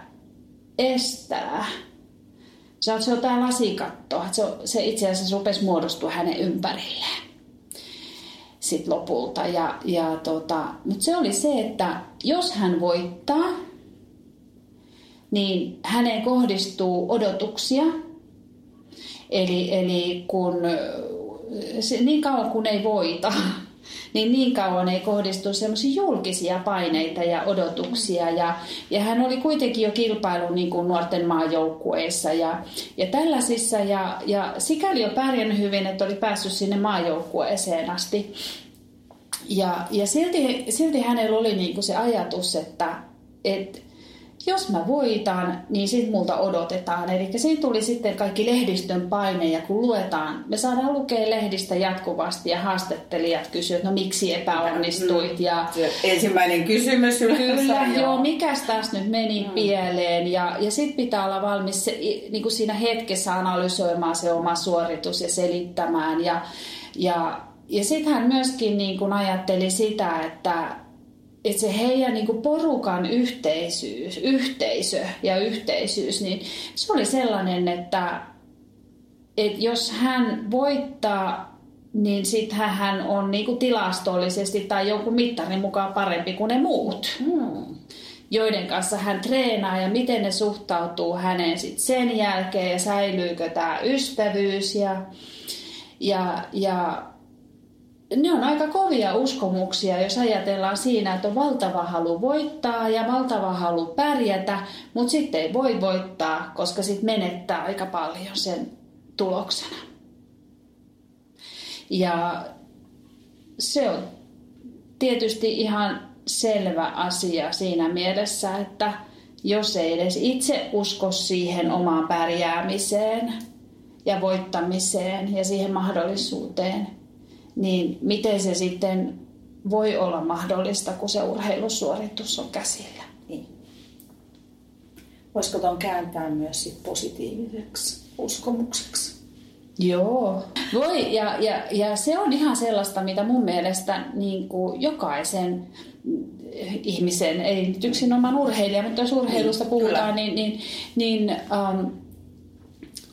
estää, se on, se on tää lasikatto, että se, se itse asiassa rupesi muodostua hänen ympärilleen sit lopulta. Ja, ja tota, mutta se oli se, että jos hän voittaa, niin häneen kohdistuu odotuksia. Eli, eli kun, se, niin kauan kun ei voita, niin niin kauan ei kohdistu semmoisia julkisia paineita ja odotuksia. Ja, ja hän oli kuitenkin jo kilpailu niin kuin nuorten maajoukkueissa ja, ja tällaisissa. Ja, ja sikäli on pärjännyt hyvin, että oli päässyt sinne maajoukkueeseen asti. Ja, ja silti, silti hänellä oli niin kuin se ajatus, että... Et, jos mä voitan, niin sit multa odotetaan. Eli siinä tuli sitten kaikki lehdistön paine ja kun luetaan, me saadaan lukea lehdistä jatkuvasti ja haastattelijat kysyvät, että no miksi epäonnistuit. Ja... ensimmäinen kysymys yleensä. Kyllä, joo, joo mikäs tässä nyt meni mm. pieleen. Ja, ja sit pitää olla valmis se, niin kuin siinä hetkessä analysoimaan se oma suoritus ja selittämään. Ja, ja, ja sit hän myöskin niin kuin ajatteli sitä, että että se heidän niin kuin porukan yhteisyys, yhteisö ja yhteisyys, niin se oli sellainen, että, että jos hän voittaa, niin sittenhän hän on niin kuin tilastollisesti tai jonkun mittarin mukaan parempi kuin ne muut, hmm. joiden kanssa hän treenaa ja miten ne suhtautuu häneen sit sen jälkeen ja säilyykö tämä ystävyys ja... ja, ja ne on aika kovia uskomuksia, jos ajatellaan siinä, että on valtava halu voittaa ja valtava halu pärjätä, mutta sitten ei voi voittaa, koska sitten menettää aika paljon sen tuloksena. Ja se on tietysti ihan selvä asia siinä mielessä, että jos ei edes itse usko siihen omaan pärjäämiseen ja voittamiseen ja siihen mahdollisuuteen, niin miten se sitten voi olla mahdollista, kun se urheilusuoritus on käsillä? Niin. Voisiko tuon kääntää myös sit positiiviseksi uskomukseksi? Joo. Voi, ja, ja, ja se on ihan sellaista, mitä mun mielestä niin kuin jokaisen ihmisen, ei nyt yksinomaan urheilija, mutta jos urheilusta puhutaan, niin, niin, niin ähm,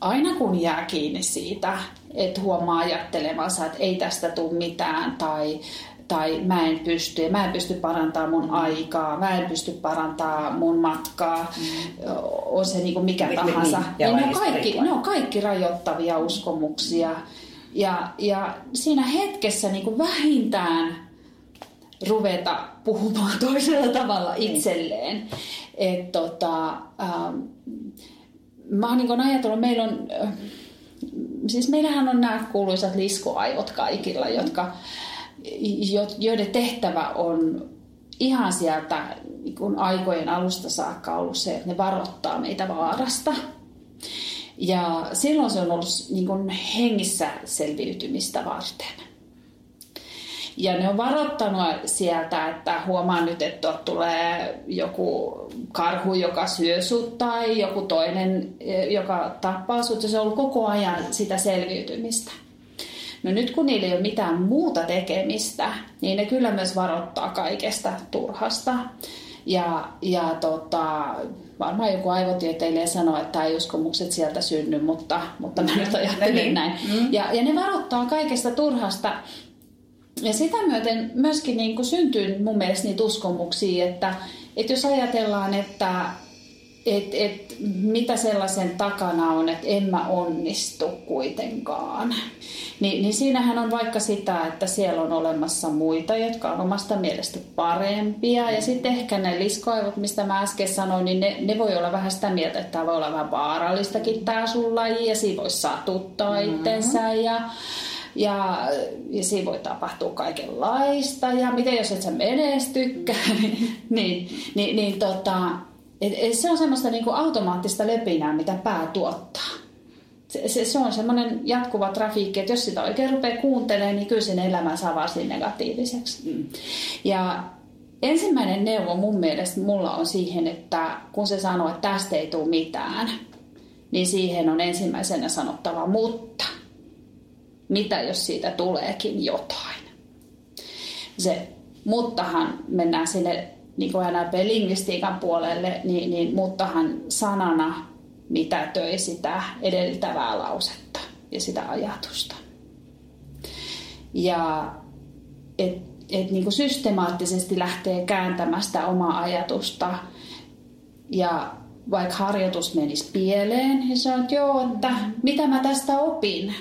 aina kun jää kiinni siitä, että huomaa ajattelevansa, että ei tästä tule mitään tai, tai mä en pysty, mä en pysty parantamaan mun aikaa, mä en pysty parantamaan mun matkaa, mm. on se niin kuin mikä me, tahansa. Me, me, me. Ne, on kaikki, ne on kaikki rajoittavia uskomuksia ja, ja siinä hetkessä niin kuin vähintään ruveta puhumaan toisella tavalla itselleen. Et, tota, ähm, mä oon niin ajatellut, meillä on... Siis meillähän on nämä kuuluisat liskoaivot kaikilla, jotka, joiden tehtävä on ihan sieltä kun aikojen alusta saakka ollut se, että ne varoittaa meitä vaarasta. Ja silloin se on ollut niin kuin hengissä selviytymistä varten. Ja ne on varoittanut sieltä, että huomaa nyt, että tulee joku karhu, joka syö sut tai joku toinen, joka tappaa sut. Ja se on ollut koko ajan sitä selviytymistä. No nyt kun niillä ei ole mitään muuta tekemistä, niin ne kyllä myös varoittaa kaikesta turhasta. Ja, ja tota, varmaan joku aivotieteilijä sanoo, että ei uskomukset sieltä synny, mutta, mutta mä nyt ajattelin näin. Ja, ja ne varoittaa kaikesta turhasta. Ja sitä myöten myöskin niin kuin syntyy mun mielestä niitä uskomuksia, että, että jos ajatellaan, että et, et, mitä sellaisen takana on, että en mä onnistu kuitenkaan, niin, niin siinähän on vaikka sitä, että siellä on olemassa muita, jotka on omasta mielestä parempia. Ja sitten ehkä ne liskoaivot, mistä mä äsken sanoin, niin ne, ne voi olla vähän sitä mieltä, että tämä voi olla vähän vaarallistakin tämä sun laji ja siinä voi satuttaa itsensä ja... Ja, ja siinä voi tapahtua kaikenlaista. Ja miten jos et sä menestykään? Niin, niin, niin, niin tota, et, et se on semmoista niinku automaattista löpinää, mitä pää tuottaa. Se, se, se on semmoinen jatkuva trafiikki, että jos sitä oikein rupeaa kuuntelemaan, niin kyllä sen elämä saa varsin negatiiviseksi. Mm. Ja ensimmäinen neuvo mun mielestä mulla on siihen, että kun se sanoo, että tästä ei tule mitään, niin siihen on ensimmäisenä sanottava, mutta mitä jos siitä tuleekin jotain? Se muttahan, mennään sinne niin kuin aina lingvistiikan puolelle, niin, niin muttahan sanana mitätöi sitä edeltävää lausetta ja sitä ajatusta. Ja että et niinku systemaattisesti lähtee kääntämään sitä omaa ajatusta. Ja vaikka harjoitus menisi pieleen, niin sanoo, että joo, että mitä mä tästä opin?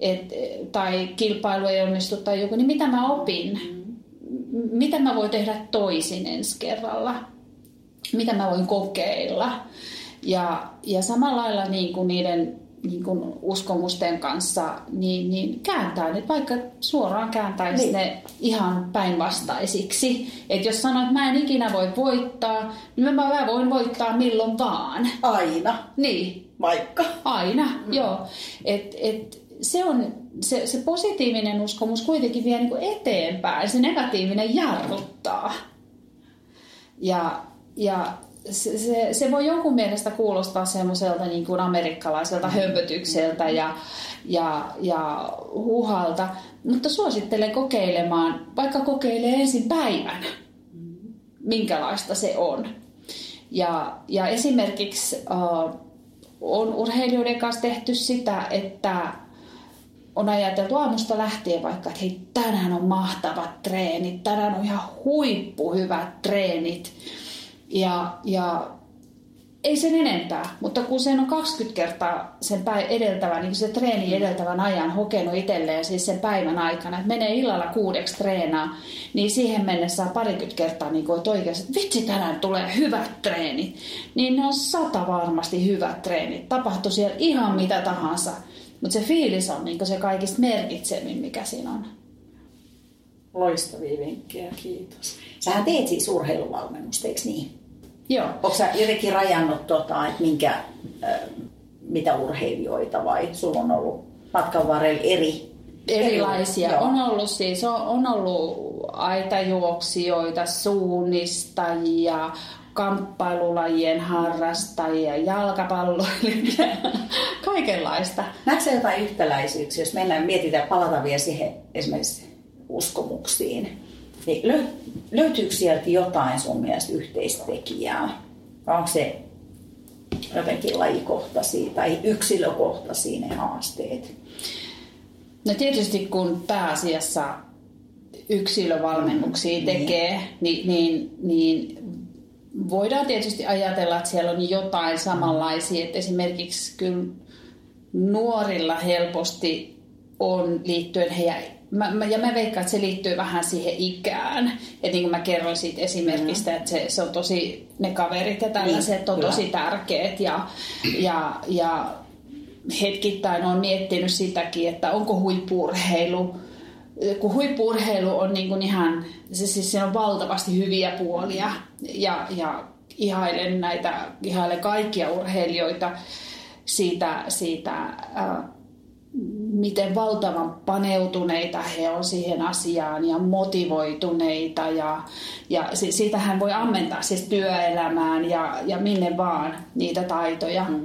Et, tai kilpailu ei onnistu tai joku, niin mitä mä opin? M- mitä mä voin tehdä toisin ensi kerralla? Mitä mä voin kokeilla? Ja, ja samalla lailla niin kuin niiden niin kuin uskomusten kanssa niin, niin kääntää ne, vaikka suoraan kääntäisi niin. Ne ihan päinvastaisiksi. Että jos sanoo, että mä en ikinä voi voittaa, niin mä voin voittaa milloin vaan. Aina. Niin. Vaikka. Aina, mm. joo. Et, et se, on, se, se positiivinen uskomus kuitenkin vie niin kuin eteenpäin. Se negatiivinen jarruttaa. Ja... ja Se, se, se voi jonkun mielestä kuulostaa semmoiselta niin kuin amerikkalaiselta hömpötykseltä ja, ja, ja huhalta, mutta suosittelen kokeilemaan, vaikka kokeilee ensin päivänä, minkälaista se on. Ja, ja esimerkiksi äh, on urheilijoiden kanssa tehty sitä, että on ajateltu aamusta lähtien vaikka, että hei, tänään on mahtavat treenit, tänään on ihan huippuhyvät treenit. Ja, ja ei sen enempää, mutta kun sen on kaksikymmentä kertaa sen päivän edeltävän, niin se treeni edeltävän ajan hokenut itselleen siis sen päivän aikana, että menee illalla kuudeksi treenaa, niin siihen mennessä on parikymmentä kertaa niin kuin oikeasti, että vitsi tänään tulee hyvät treenit. Niin ne on sata varmasti hyvät treenit. Tapahtui siellä ihan mitä tahansa, mutta se fiilis on niin kuin se kaikista merkitsevin, mikä siinä on. Loistavia vinkkejä, kiitos. Sähän teet siis urheiluvalmennusta, eikö niin? Joo. Oletko sä jotenkin rajannut, tota, että minkä, äh, mitä urheilijoita vai sulla on ollut matkan varrella eri? Erilaisia. Eri, on ollut siis, on, on ollut aitajuoksijoita, suunnistajia, kamppailulajien harrastajia, jalkapalloilijia, kaikenlaista. Näetkö sä jotain yhtäläisyyksiä, jos mennään mietitään, palata vielä siihen esimerkiksi uskomuksiin? Niin löy- löytyykö sieltä jotain sun mielestä yhteistekijää? Onko se jotenkin lajikohtaisia tai yksilökohtaisia ne haasteet? No tietysti kun pääasiassa yksilövalmennuksia tekee, niin, niin, niin voidaan tietysti ajatella, että siellä on jotain samanlaisia. Että esimerkiksi kyllä nuorilla helposti on liittyen heidän... Mä, mä, ja mä veikkaan, että se liittyy vähän siihen ikään. Et niin kuin mä kerroin siitä esimerkistä, että se, se on tosi, ne kaverit ja tällaiset on tosi tärkeät. Ja, ja, ja hetkittäin olen miettinyt sitäkin, että onko huippu-urheilu. Kun huippu-urheilu on niin kuin ihan, se, siis siinä on valtavasti hyviä puolia. Ja, ja ihailen näitä, ihailen kaikkia urheilijoita siitä... siitä äh, miten valtavan paneutuneita he on siihen asiaan ja motivoituneita ja, ja siitähän voi ammentaa siis työelämään ja, ja minne vaan niitä taitoja. Mm.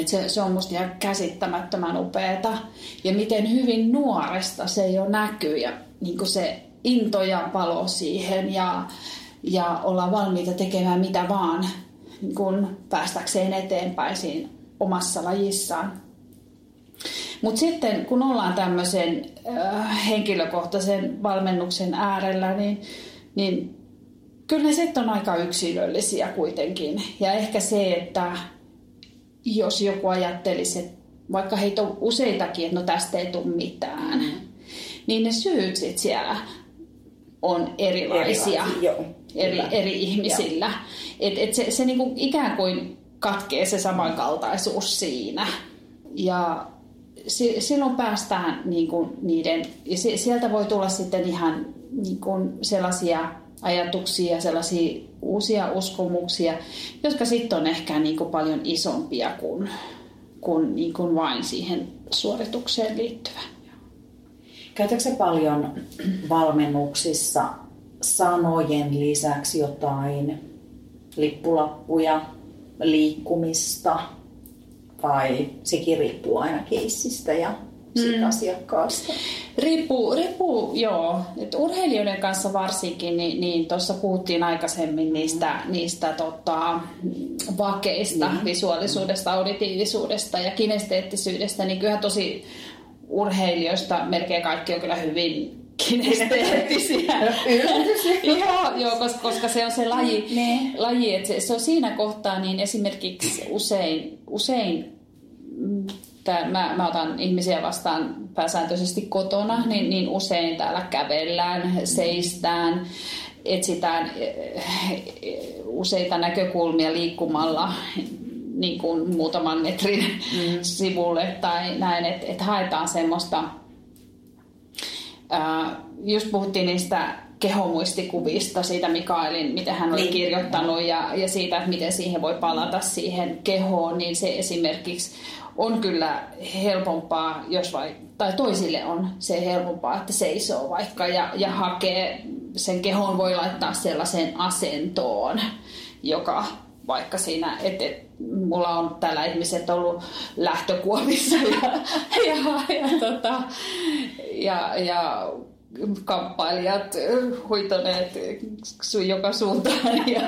Et se, se on musta ihan käsittämättömän upeata ja miten hyvin nuoresta se jo näkyy ja niin se into ja palo siihen ja, ja olla valmiita tekemään mitä vaan niin kun päästäkseen eteenpäin siinä omassa lajissaan. Mutta sitten kun ollaan tämmöisen äh, henkilökohtaisen valmennuksen äärellä, niin, niin kyllä ne sitten on aika yksilöllisiä kuitenkin. Ja ehkä se, että jos joku ajattelisi, että vaikka heitä on useitakin, että no tästä ei tule mitään, niin ne syyt sitten siellä on erilaisia, erilaisia eri, eri ihmisillä. Että et se, se niinku ikään kuin katkee se samankaltaisuus siinä. Ja... silloin päästään niin kuin niiden, ja sieltä voi tulla sitten ihan niin kuin sellaisia ajatuksia, sellaisia uusia uskomuksia, jotka sitten on ehkä niin kuin paljon isompia kuin, kuin, niin kuin vain siihen suoritukseen liittyvän. Käytätkö sä paljon valmennuksissa sanojen lisäksi jotain lippulappuja, liikkumista, vai sekin riippuu aina keissistä ja siitä mm. asiakkaasta? Riippuu, riippuu joo. Et urheilijoiden kanssa varsinkin, niin, niin tuossa puhuttiin aikaisemmin niistä, mm. niistä tota, vakeista, mm. visuaalisuudesta, auditiivisuudesta ja kinesteettisyydestä, niin kyllähän tosi urheilijoista melkein kaikki on kyllä hyvin kinesteettisiä. Joo, joo, koska, koska se on se laji, ne. laji että se, se on siinä kohtaa, niin esimerkiksi usein, usein tää, mä, mä otan ihmisiä vastaan pääsääntöisesti kotona, niin, niin usein täällä kävellään, seistään, etsitään useita näkökulmia liikkumalla niin kuin muutaman metrin mm. sivulle tai näin, että et haetaan semmoista. Äh, just puhuttiin niistä kehomuistikuvista, siitä Mikaelin, miten hän oli kirjoittanut ja, ja siitä, että miten siihen voi palata siihen kehoon, niin se esimerkiksi on kyllä helpompaa, jos vai, tai toisille on se helpompaa, että seisoo vaikka ja, ja hakee, sen kehon voi laittaa sellaiseen asentoon, joka vaikka siinä, että et, mulla on täällä ihmiset ollut lähtökuopissa ja, ja, ja, ja, tota, ja, ja kamppailijat huitoneet joka suuntaan ja,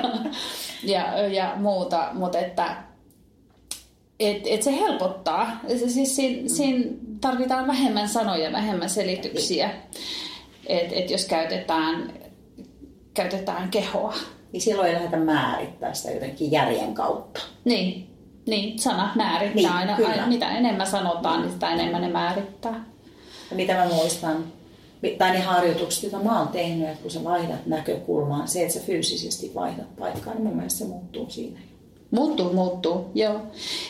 ja, ja muuta, mutta että et, et se helpottaa. Siis siinä, siinä tarvitaan vähemmän sanoja, vähemmän selityksiä, että et jos käytetään, käytetään kehoa. Niin silloin ei lähdetä määrittää sitä jotenkin järjen kautta. Niin, niin sana määrittää niin, aina. aina. Mitä enemmän sanotaan, niin sitä enemmän ne määrittää. Ja mitä mä muistan, tai ne harjoitukset, joita mä oon tehnyt, että kun sä vaihdat näkökulmaan, se, että sä fyysisesti vaihdat paikkaa, niin mun mielestä se muuttuu siinä. Muuttuu, muuttuu, joo.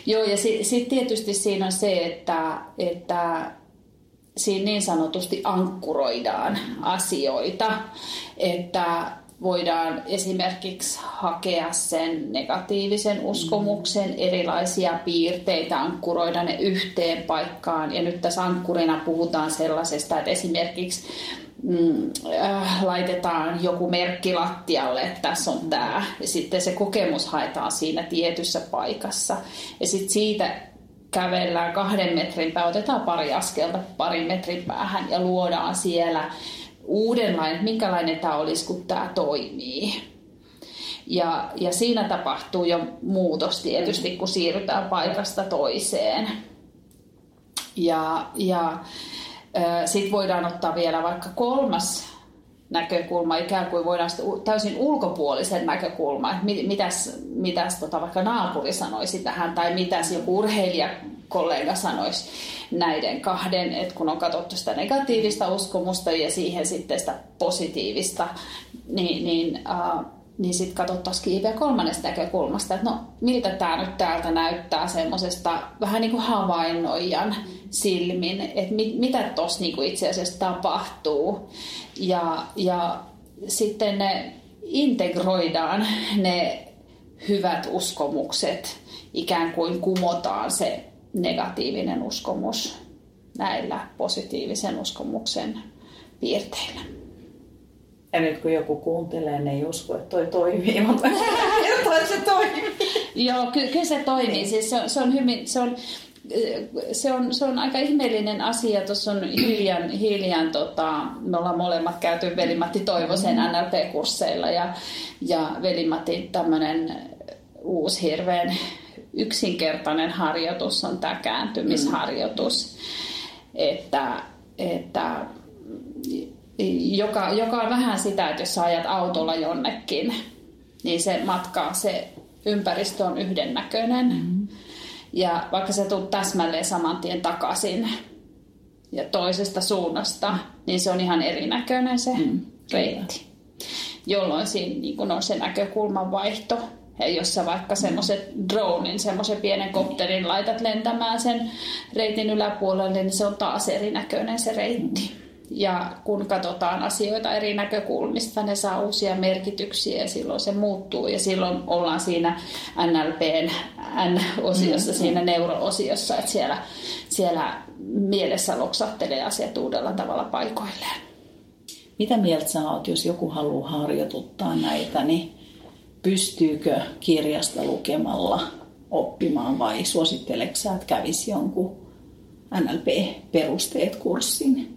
Joo, ja sitten sit tietysti siinä on se, että, että siinä niin sanotusti ankkuroidaan asioita, että voidaan esimerkiksi hakea sen negatiivisen uskomuksen erilaisia piirteitä, ankkuroida ne yhteen paikkaan. Ja nyt tässä ankkurina puhutaan sellaisesta, että esimerkiksi mm, äh, laitetaan joku merkki lattialle, että tässä on tämä. Ja sitten se kokemus haetaan siinä tietyssä paikassa. Ja sitten siitä kävellään kahden metrin päähän, otetaan pari askelta parin metrin päähän ja luodaan siellä uudenlainen, minkälainen tämä olisi, kun tämä toimii. Ja, ja siinä tapahtuu jo muutos tietysti, kun siirrytään paikasta toiseen. Ja, ja sitten voidaan ottaa vielä vaikka kolmas näkökulma, ikään kuin voidaan täysin ulkopuolisen näkökulma, että mit, mitäs, mitäs tota, vaikka naapuri sanoisi tähän, tai mitäs joku urheilijakollega sanoisi näiden kahden, että kun on katsottu sitä negatiivista uskomusta ja siihen sitten sitä positiivista, niin, niin, äh, niin sitten katsottaisiin vielä kolmannesta näkökulmasta, että no miltä tämä nyt täältä näyttää semmoisesta vähän niin kuin havainnoijan silmin, että mit, mitä tuossa niinku itse asiassa tapahtuu. Ja, ja sitten ne integroidaan ne hyvät uskomukset, ikään kuin kumotaan se negatiivinen uskomus näillä positiivisen uskomuksen piirteillä. Ja nyt kun joku kuuntelee, ne ei usko, että toi toimii, mutta se toimii. Joo, ky- kyllä se toimii. Siis se, se on hyvin... Se on, Se on, se on aika ihmeellinen asia. Tuossa on hiljan, hiljan tota, me ollaan molemmat käyty Veli-Matti Toivosen N L P-kursseilla ja, ja Veli-Matti tämmöinen uusi hirveän yksinkertainen harjoitus on tämä kääntymisharjoitus, että, että joka, joka on vähän sitä, että jos sä ajat autolla jonnekin, niin se matka, se ympäristö on yhdennäköinen. Mm-hmm. Ja vaikka sä tulet täsmälleen saman tien takaisin ja toisesta suunnasta, niin se on ihan erinäköinen se mm. reitti. Jolloin siinä niin kun on se näkökulman vaihto. Ja jos sä vaikka semmoisen dronin, semmoisen pienen kopterin laitat lentämään sen reitin yläpuolelle, niin se on taas erinäköinen se reitti. Ja kun katsotaan asioita eri näkökulmista, ne saa uusia merkityksiä ja silloin se muuttuu. Ja silloin ollaan siinä N L P:n N-osiossa, mm. siinä neuro-osiossa, että siellä, siellä mielessä loksahtelee asiat uudella tavalla paikoilleen. Mitä mieltä sä oot, jos joku haluaa harjoituttaa näitä, niin pystyykö kirjasta lukemalla oppimaan vai suositteleksä, sä, että kävisi jonkun N L P-perusteet-kurssin?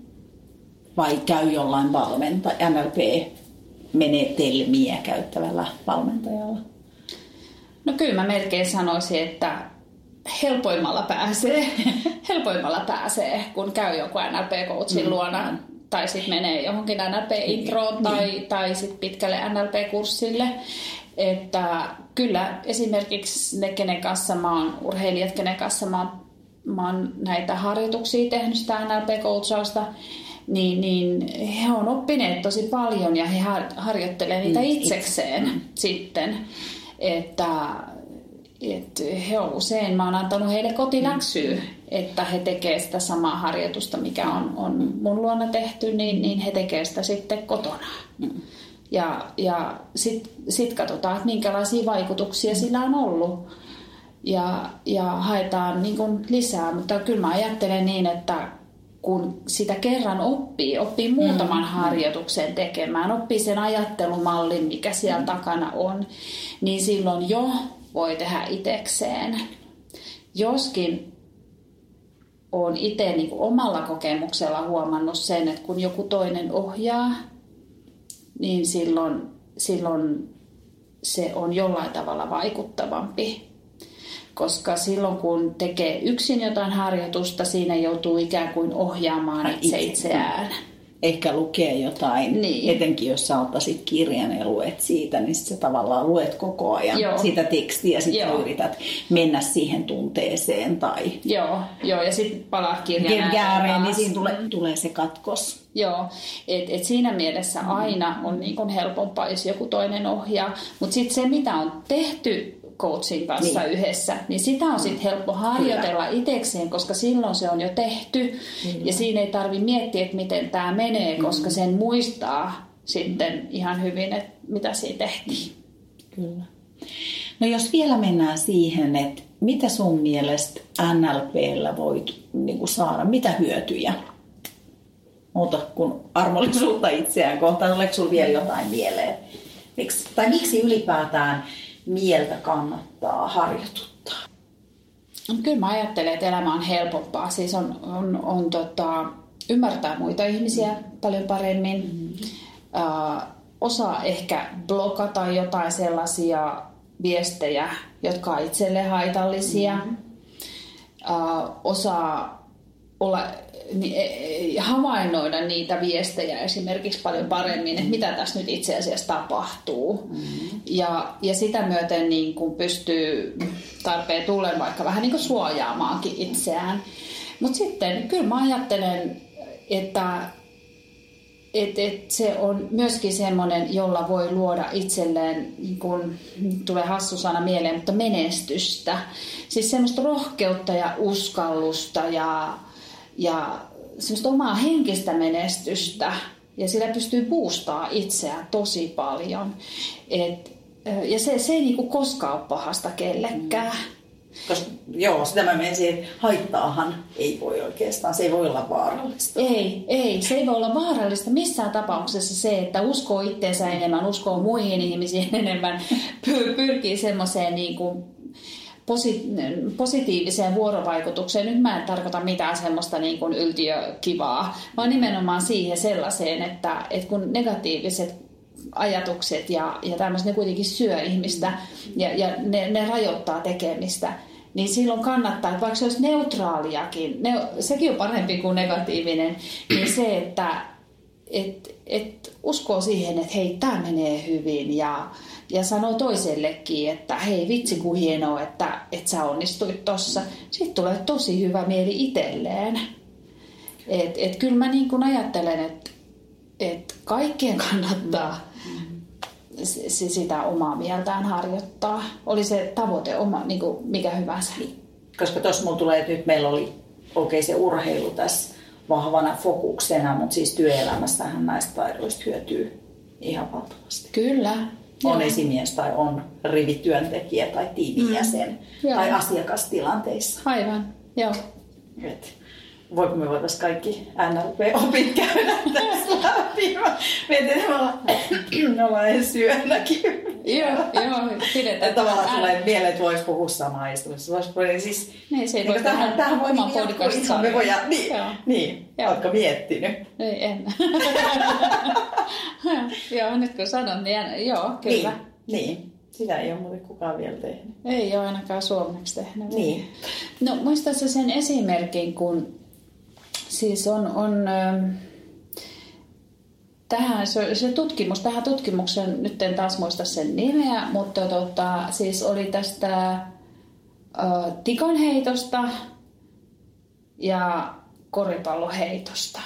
Vai käy jollain valmentaja, N L P-menetelmiä käyttävällä valmentajalla? No kyllä mä melkein sanoisin, että helpoimmalla pääsee, helpoimmalla pääsee kun käy joku N L P-coachin mm. luona tai sitten menee johonkin N L P-introon tai, mm. tai sitten pitkälle N L P-kurssille. Että kyllä esimerkiksi ne, kenen kanssa mä oon, urheilijat, kenen kanssa mä oon, mä oon näitä harjoituksia tehnyt sitä N L P-coachausta, Niin, niin he on oppineet tosi paljon ja he harjoittelee niitä itsekseen mm. sitten, että, että he on usein, mä oon antanut heille kotiläksyä, mm. että he tekee sitä samaa harjoitusta, mikä on, on mun luona tehty, niin, niin he tekee sitä sitten kotona. Mm. Ja, ja sitten sit katsotaan, että minkälaisia vaikutuksia mm. sillä on ollut ja, ja haetaan niin kuin lisää, mutta kyllä mä ajattelen niin, että kun sitä kerran oppii, oppii muutaman mm. harjoituksen tekemään, oppii sen ajattelumallin, mikä siellä mm. takana on, niin silloin jo voi tehdä itsekseen. Joskin olen itse niin kuin omalla kokemuksella huomannut sen, että kun joku toinen ohjaa, niin silloin, silloin se on jollain tavalla vaikuttavampi. Koska silloin, kun tekee yksin jotain harjoitusta, siinä joutuu ikään kuin ohjaamaan itse itseään. Ehkä lukee jotain, niin. Etenkin jos sä ottaisit kirjan ja luet siitä, niin sit sä tavallaan luet koko ajan Joo. sitä tekstiä, sitten yrität mennä siihen tunteeseen. Tai Joo, Joo ja sitten palaa kirjan ääreen, niin siinä tulee, tulee se katkos. Joo, että et siinä mielessä mm. aina on niin kun helpompaa, jos joku toinen ohjaa. Mutta sitten se, mitä on tehty coachin kanssa niin. yhdessä, niin sitä on sitten helppo harjoitella Kyllä. itsekseen, koska silloin se on jo tehty mm. ja siinä ei tarvitse miettiä, että miten tämä menee, koska sen muistaa sitten ihan hyvin, että mitä siinä tehtiin. Kyllä. No jos vielä mennään siihen, että mitä sun mielestä N L P:llä voit niinku saada, mitä hyötyjä? Ota kun armollisuutta itseään kohtaan, oliko sulla vielä jotain mieleen? Miks, tai miksi ylipäätään mieltä kannattaa harjoituttaa? Kyllä mä ajattelen, että elämä on helpompaa. Siis on, on, on tota, ymmärtää muita ihmisiä mm. paljon paremmin. Mm. Äh, osaa ehkä blokata jotain sellaisia viestejä, jotka on itselle haitallisia. Mm. Äh, osaa olla, niin, havainnoida niitä viestejä esimerkiksi paljon paremmin, että mitä tässä nyt itse asiassa tapahtuu. Mm-hmm. Ja, ja sitä myöten niin kun pystyy tarpeen tulleen vaikka vähän niin kuin suojaamaankin itseään. Mutta sitten kyllä mä ajattelen, että et, et se on myöskin semmoinen, jolla voi luoda itselleen, niin kun, tulee hassu sana mieleen, mutta menestystä. Siis semmoista rohkeutta ja uskallusta ja Ja semmoista omaa henkistä menestystä. Ja sillä pystyy boostaa itseään tosi paljon. Et, ja se, se ei niinku koskaan ole pahasta kellekään. Koska, joo, sitä mä menen siihen, että haittaahan ei voi oikeastaan. Se ei voi olla vaarallista. Ei, ei. Se ei voi olla vaarallista missään tapauksessa se, että uskoo itseensä enemmän, uskoo muihin ihmisiin enemmän, pyrkii semmoiseen niinku positiiviseen vuorovaikutukseen. Nyt mä en tarkoita mitään semmoista niin kuin yltiökivaa, vaan nimenomaan siihen sellaiseen, että, että kun negatiiviset ajatukset ja, ja tämmöiset, ne kuitenkin syö ihmistä ja, ja ne, ne rajoittaa tekemistä, niin silloin kannattaa, että vaikka se olisi neutraaliakin, ne, sekin on parempi kuin negatiivinen, niin se, että et, et uskoo siihen, että hei, tämä menee hyvin ja Ja sanoo toisellekin, että hei vitsi kun hienoa, että, että sä onnistuit tossa. Sitten tulee tosi hyvä mieli itselleen. Et, et kyllä mä niin kun ajattelen, että et kaikkien kannattaa mm-hmm. s- sitä omaa mieltään harjoittaa. Oli se tavoite oma, niin mikä hyvänsä. Koska tuossa mun tulee, että nyt meillä oli oikein se urheilu tässä vahvana fokuksena, mutta siis työelämästähän näistä taidoista hyötyy ihan valtavasti. Kyllä. On joo. Esimies tai on rivityöntekijä tai tiimijäsen mm. tai asiakastilanteissa. Aivan, joo. Voiko me voitaisiin kaikki N L P-opit käydä tässä läpi? Me ollaan ensi yönäkin. Joo, joo, pidetään. Tavallaan tulee mieleen, että voisi puhua samaa istumista. Siis, niin, se ei voi tehdä oman podcastin. Me voidaan, niin, joo. niin joo. Oletko miettinyt? Ei, en. Joo, nyt kun sanon, niin joo, kyllä. Niin, niin. Sitä ei ole muuten kukaan vielä tehnyt. Ei ole ainakaan suomeksi tehnyt. Niin. No muistatko sen esimerkin, kun siis on, on ähm, tähän, se, se tutkimus, tähän tutkimukseen, nyt en taas muista sen nimeä, mutta tota, siis oli tästä äh, tikonheitosta ja koripalloheitosta.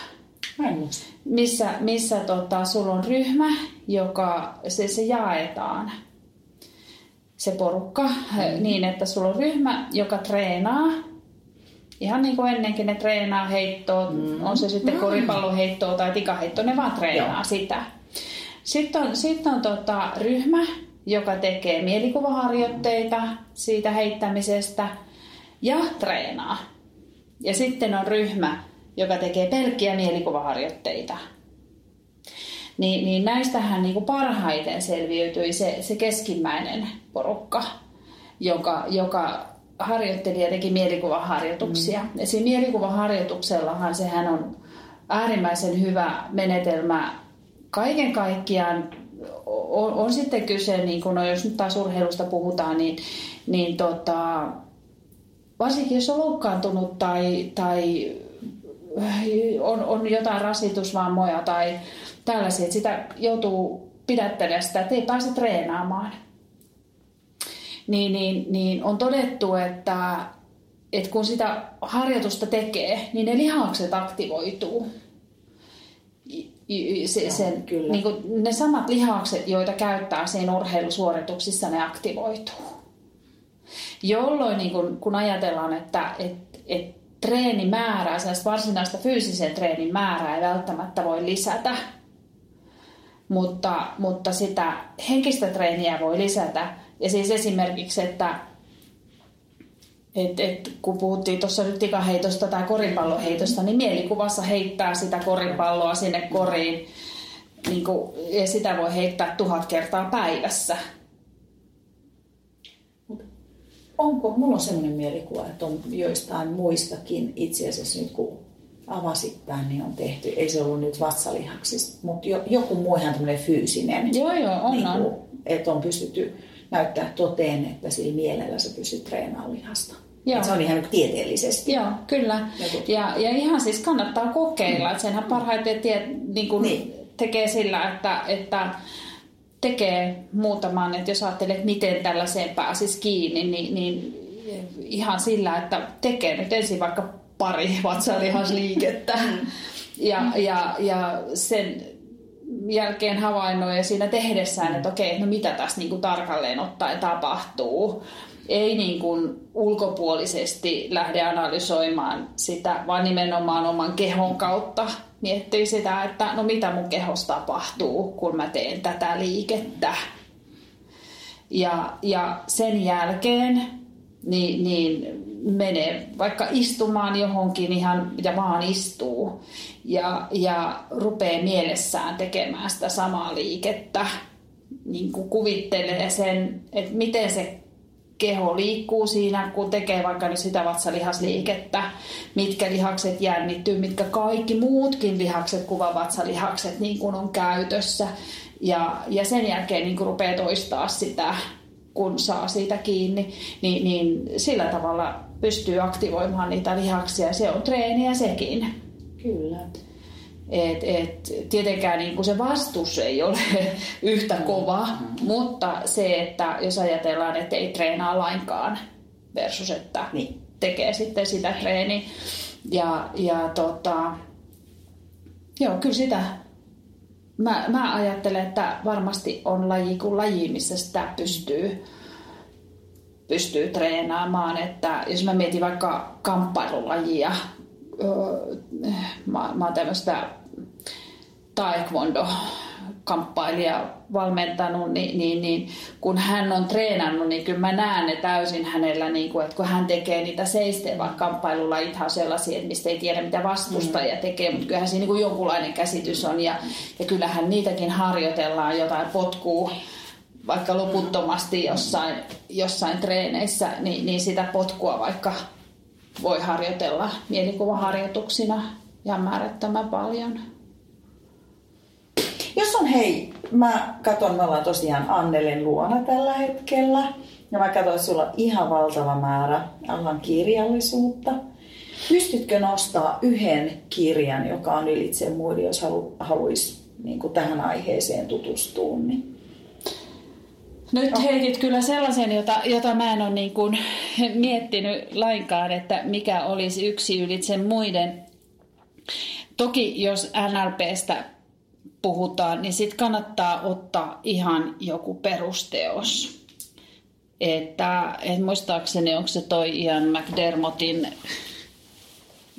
Missä, missä tota, sulla on ryhmä, joka se, se jaetaan. Se porukka mm-hmm. niin, että sulla on ryhmä, joka treenaa. Ihan niin kuin ennenkin ne treenaa heittoa, mm-hmm. on se sitten mm-hmm. koripalloheittoa tai tikaheittoa, ne vaan treenaa joo. sitä. Sitten on, sitten on tota ryhmä, joka tekee mielikuvaharjoitteita siitä heittämisestä ja treenaa. Ja sitten on ryhmä, joka tekee pelkkiä mielikuvaharjoitteita. Niin, niin näistähän niin kuin parhaiten selviytyi se, se keskimmäinen porukka, joka, joka harjoitteli ja teki mielikuvaharjoituksia. Mm. Siinä mielikuvaharjoituksellahan sehän on äärimmäisen hyvä menetelmä kaiken kaikkiaan. On, on sitten kyse, niin kuin, no jos nyt taas urheilusta puhutaan, niin, niin tota, varsinkin jos on loukkaantunut tai, tai on, on jotain rasitusvammoja tai tällaisia, että sitä joutuu pidättelemään sitä, että ei pääse treenaamaan. Niin, niin, niin on todettu, että, että kun sitä harjoitusta tekee, niin ne lihakset aktivoituu. Se, sen, ja, niin kuin ne samat lihakset, joita käyttää siinä urheilusuorituksissa, ne aktivoituu. Jolloin niin kun, kun ajatellaan, että et, et treenin määrää, varsinaista fyysisen treenin määrää ei välttämättä voi lisätä. Mutta, mutta sitä henkistä treeniä voi lisätä. Ja siis esimerkiksi, että et, et, kun puhuttiin tuossa nyt tikaheitosta tai koripalloheitosta, niin mielikuvassa heittää sitä koripalloa sinne koriin. Niin kun, ja sitä voi heittää tuhat kertaa päivässä. Onko, mulla on semmoinen mielikuva, että on joistain muistakin itse asiassa nyt kun avasit tämän, niin on tehty. Ei se ollut nyt vatsalihaksista, mutta joku muu ihan tämmöinen fyysinen. Joo, joo, on niin kuin, on. Että on pystytty näyttää toteen, että sillä mielellä sä pystyt treenaamaan lihasta. Se on ihan nyt tieteellisesti. Joo, kyllä. Ja, ja ihan siis kannattaa kokeilla. Mm. Että senhän parhaiten tie, niin kuin niin. tekee sillä, että... että tekee muutaman, että jos ajattelee, että miten tällaiseen pääsisi kiinni, niin, niin ihan sillä, että tekee nyt ensin vaikka pari vatsalihasliikettä ja, ja, ja sen jälkeen havainnoi ja siinä tehdessään, että okei, no mitä tässä niin kuin tarkalleen ottaen tapahtuu. Ei niin kuin ulkopuolisesti lähde analysoimaan sitä, vaan nimenomaan oman kehon kautta miettii sitä, että no mitä mun kehossa tapahtuu, kun mä teen tätä liikettä. Ja, ja sen jälkeen niin, niin menee vaikka istumaan johonkin ihan, ja vaan istuu, ja, ja rupeaa mielessään tekemään sitä samaa liikettä. Niin kuin kuvittelee sen, että miten se keho liikkuu siinä, kun tekee vaikka nyt sitä vatsalihasliikettä, mitkä lihakset jännittyy, mitkä kaikki muutkin lihakset, kuvavatsalihakset niin kuin on käytössä. Ja, ja sen jälkeen niin kuin rupeaa toistaa sitä, kun saa siitä kiinni, niin, niin sillä tavalla pystyy aktivoimaan niitä lihaksia. Se on treeniä sekin. Kyllä. Et, et, tietenkään niin kuin se vastus ei ole yhtä kova, mm-hmm. mutta se, että jos ajatellaan, että ei treenaa lainkaan versus, että niin. tekee sitten sitä treeniä. Ja, ja tota, joo, kyllä sitä. Mä, mä ajattelen, että varmasti on laji kuin laji, missä sitä pystyy, pystyy treenaamaan. Että jos mä mietin vaikka kamppailulajia, Mä, mä oon tämmöistä taekwondo-kamppailija valmentanut, niin, niin, niin kun hän on treenannut, niin kyllä mä näen ne täysin hänellä, niin kun, että kun hän tekee niitä seistevän kamppailulajithan on sellaisia, että mistä ei tiedä mitä vastustaja mm. tekee, mutta kyllähän siinä niin jonkunlainen käsitys on ja, ja kyllähän niitäkin harjoitellaan jotain potkua vaikka loputtomasti jossain, jossain treeneissä, niin, niin sitä potkua vaikka voi harjoitella mielikuvaharjoituksina ja määrättömän paljon. Jos on hei, mä katson, me ollaan tosiaan Annelen luona tällä hetkellä ja mä katson, että sulla on ihan valtava määrä alan kirjallisuutta. Pystytkö nostaa yhden kirjan, joka on ylitse muiden, jos halu, haluaisi niin tähän aiheeseen tutustua? Niin? Nyt okay. Heitit kyllä sellaisen, jota, jota mä en ole niin kuin miettinyt lainkaan, että mikä olisi yksi ylitse muiden. Toki jos N L P:stä puhutaan, niin sitten kannattaa ottaa ihan joku perusteos. Että, et muistaakseni, onko se toi Ian McDermottin,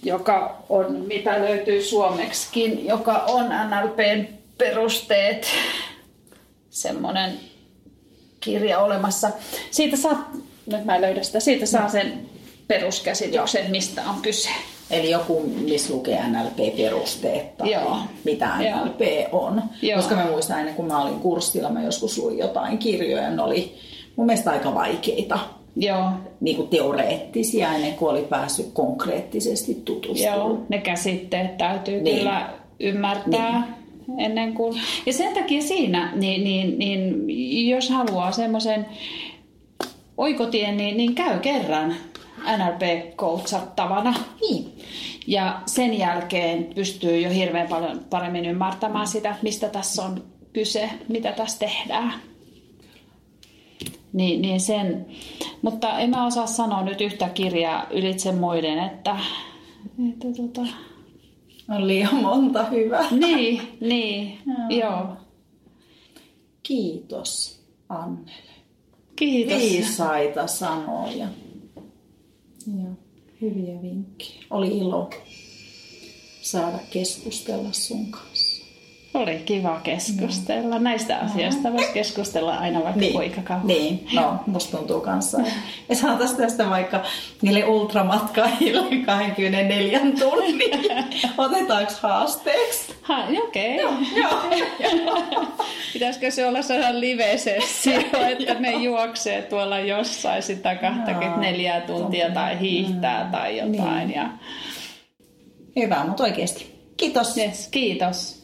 joka on, mitä löytyy suomeksikin, joka on N L P:n perusteet, semmoinen kirja olemassa. Siitä saa, nyt mä en löydä sitä, siitä saa sen peruskäsityksen, mistä on kyse. Eli joku, missä lukee N L P-perusteet tai joo, mitä N L P joo on. Joo. Koska mä muistan aina, kun mä olin kurssilla, mä joskus luin jotain kirjoja, ne oli mun mielestä aika vaikeita, joo, niin kuin teoreettisia, ennen kuin oli päässyt konkreettisesti tutustumaan. Joo, ne käsitteet täytyy niin kyllä ymmärtää. Niin. Ennen kuin. Ja sen takia siinä, niin, niin, niin jos haluaa semmoisen oikotien, niin, niin käy kerran N L P-koutsattavana. Niin. Ja sen jälkeen pystyy jo hirveän paljon paremmin ymmärtämään sitä, mistä tässä on kyse, mitä tässä tehdään. Niin, niin sen. Mutta en mä osaa sanoa nyt yhtä kirjaa ylitse muiden, että... että tota... on liian monta hyvää. Niin, niin, joo. Kiitos, Annele. Kiitos. Viisaita sanoja. Joo, hyviä vinkkejä. Oli ilo saada keskustella sun kanssa. Oli kiva keskustella. Mm. Näistä asioista voisi keskustella aina vaikka niin kuinka kauan. Niin, no, musta tuntuu kanssa. Ja saataisiin tästä vaikka niille ultramatkaille kaksikymmentäneljä tunnin. Otetaanko haasteeksi? Ha, okei. Okay. No, pitäisikö se olla sellainen live-sessio, että ne juoksee tuolla jossain sitä kaksikymmentäneljä tuntia tai hiihtää tai jotain. Niin. Ja... hyvä, mutta oikeasti. Kiitos. Yes, kiitos.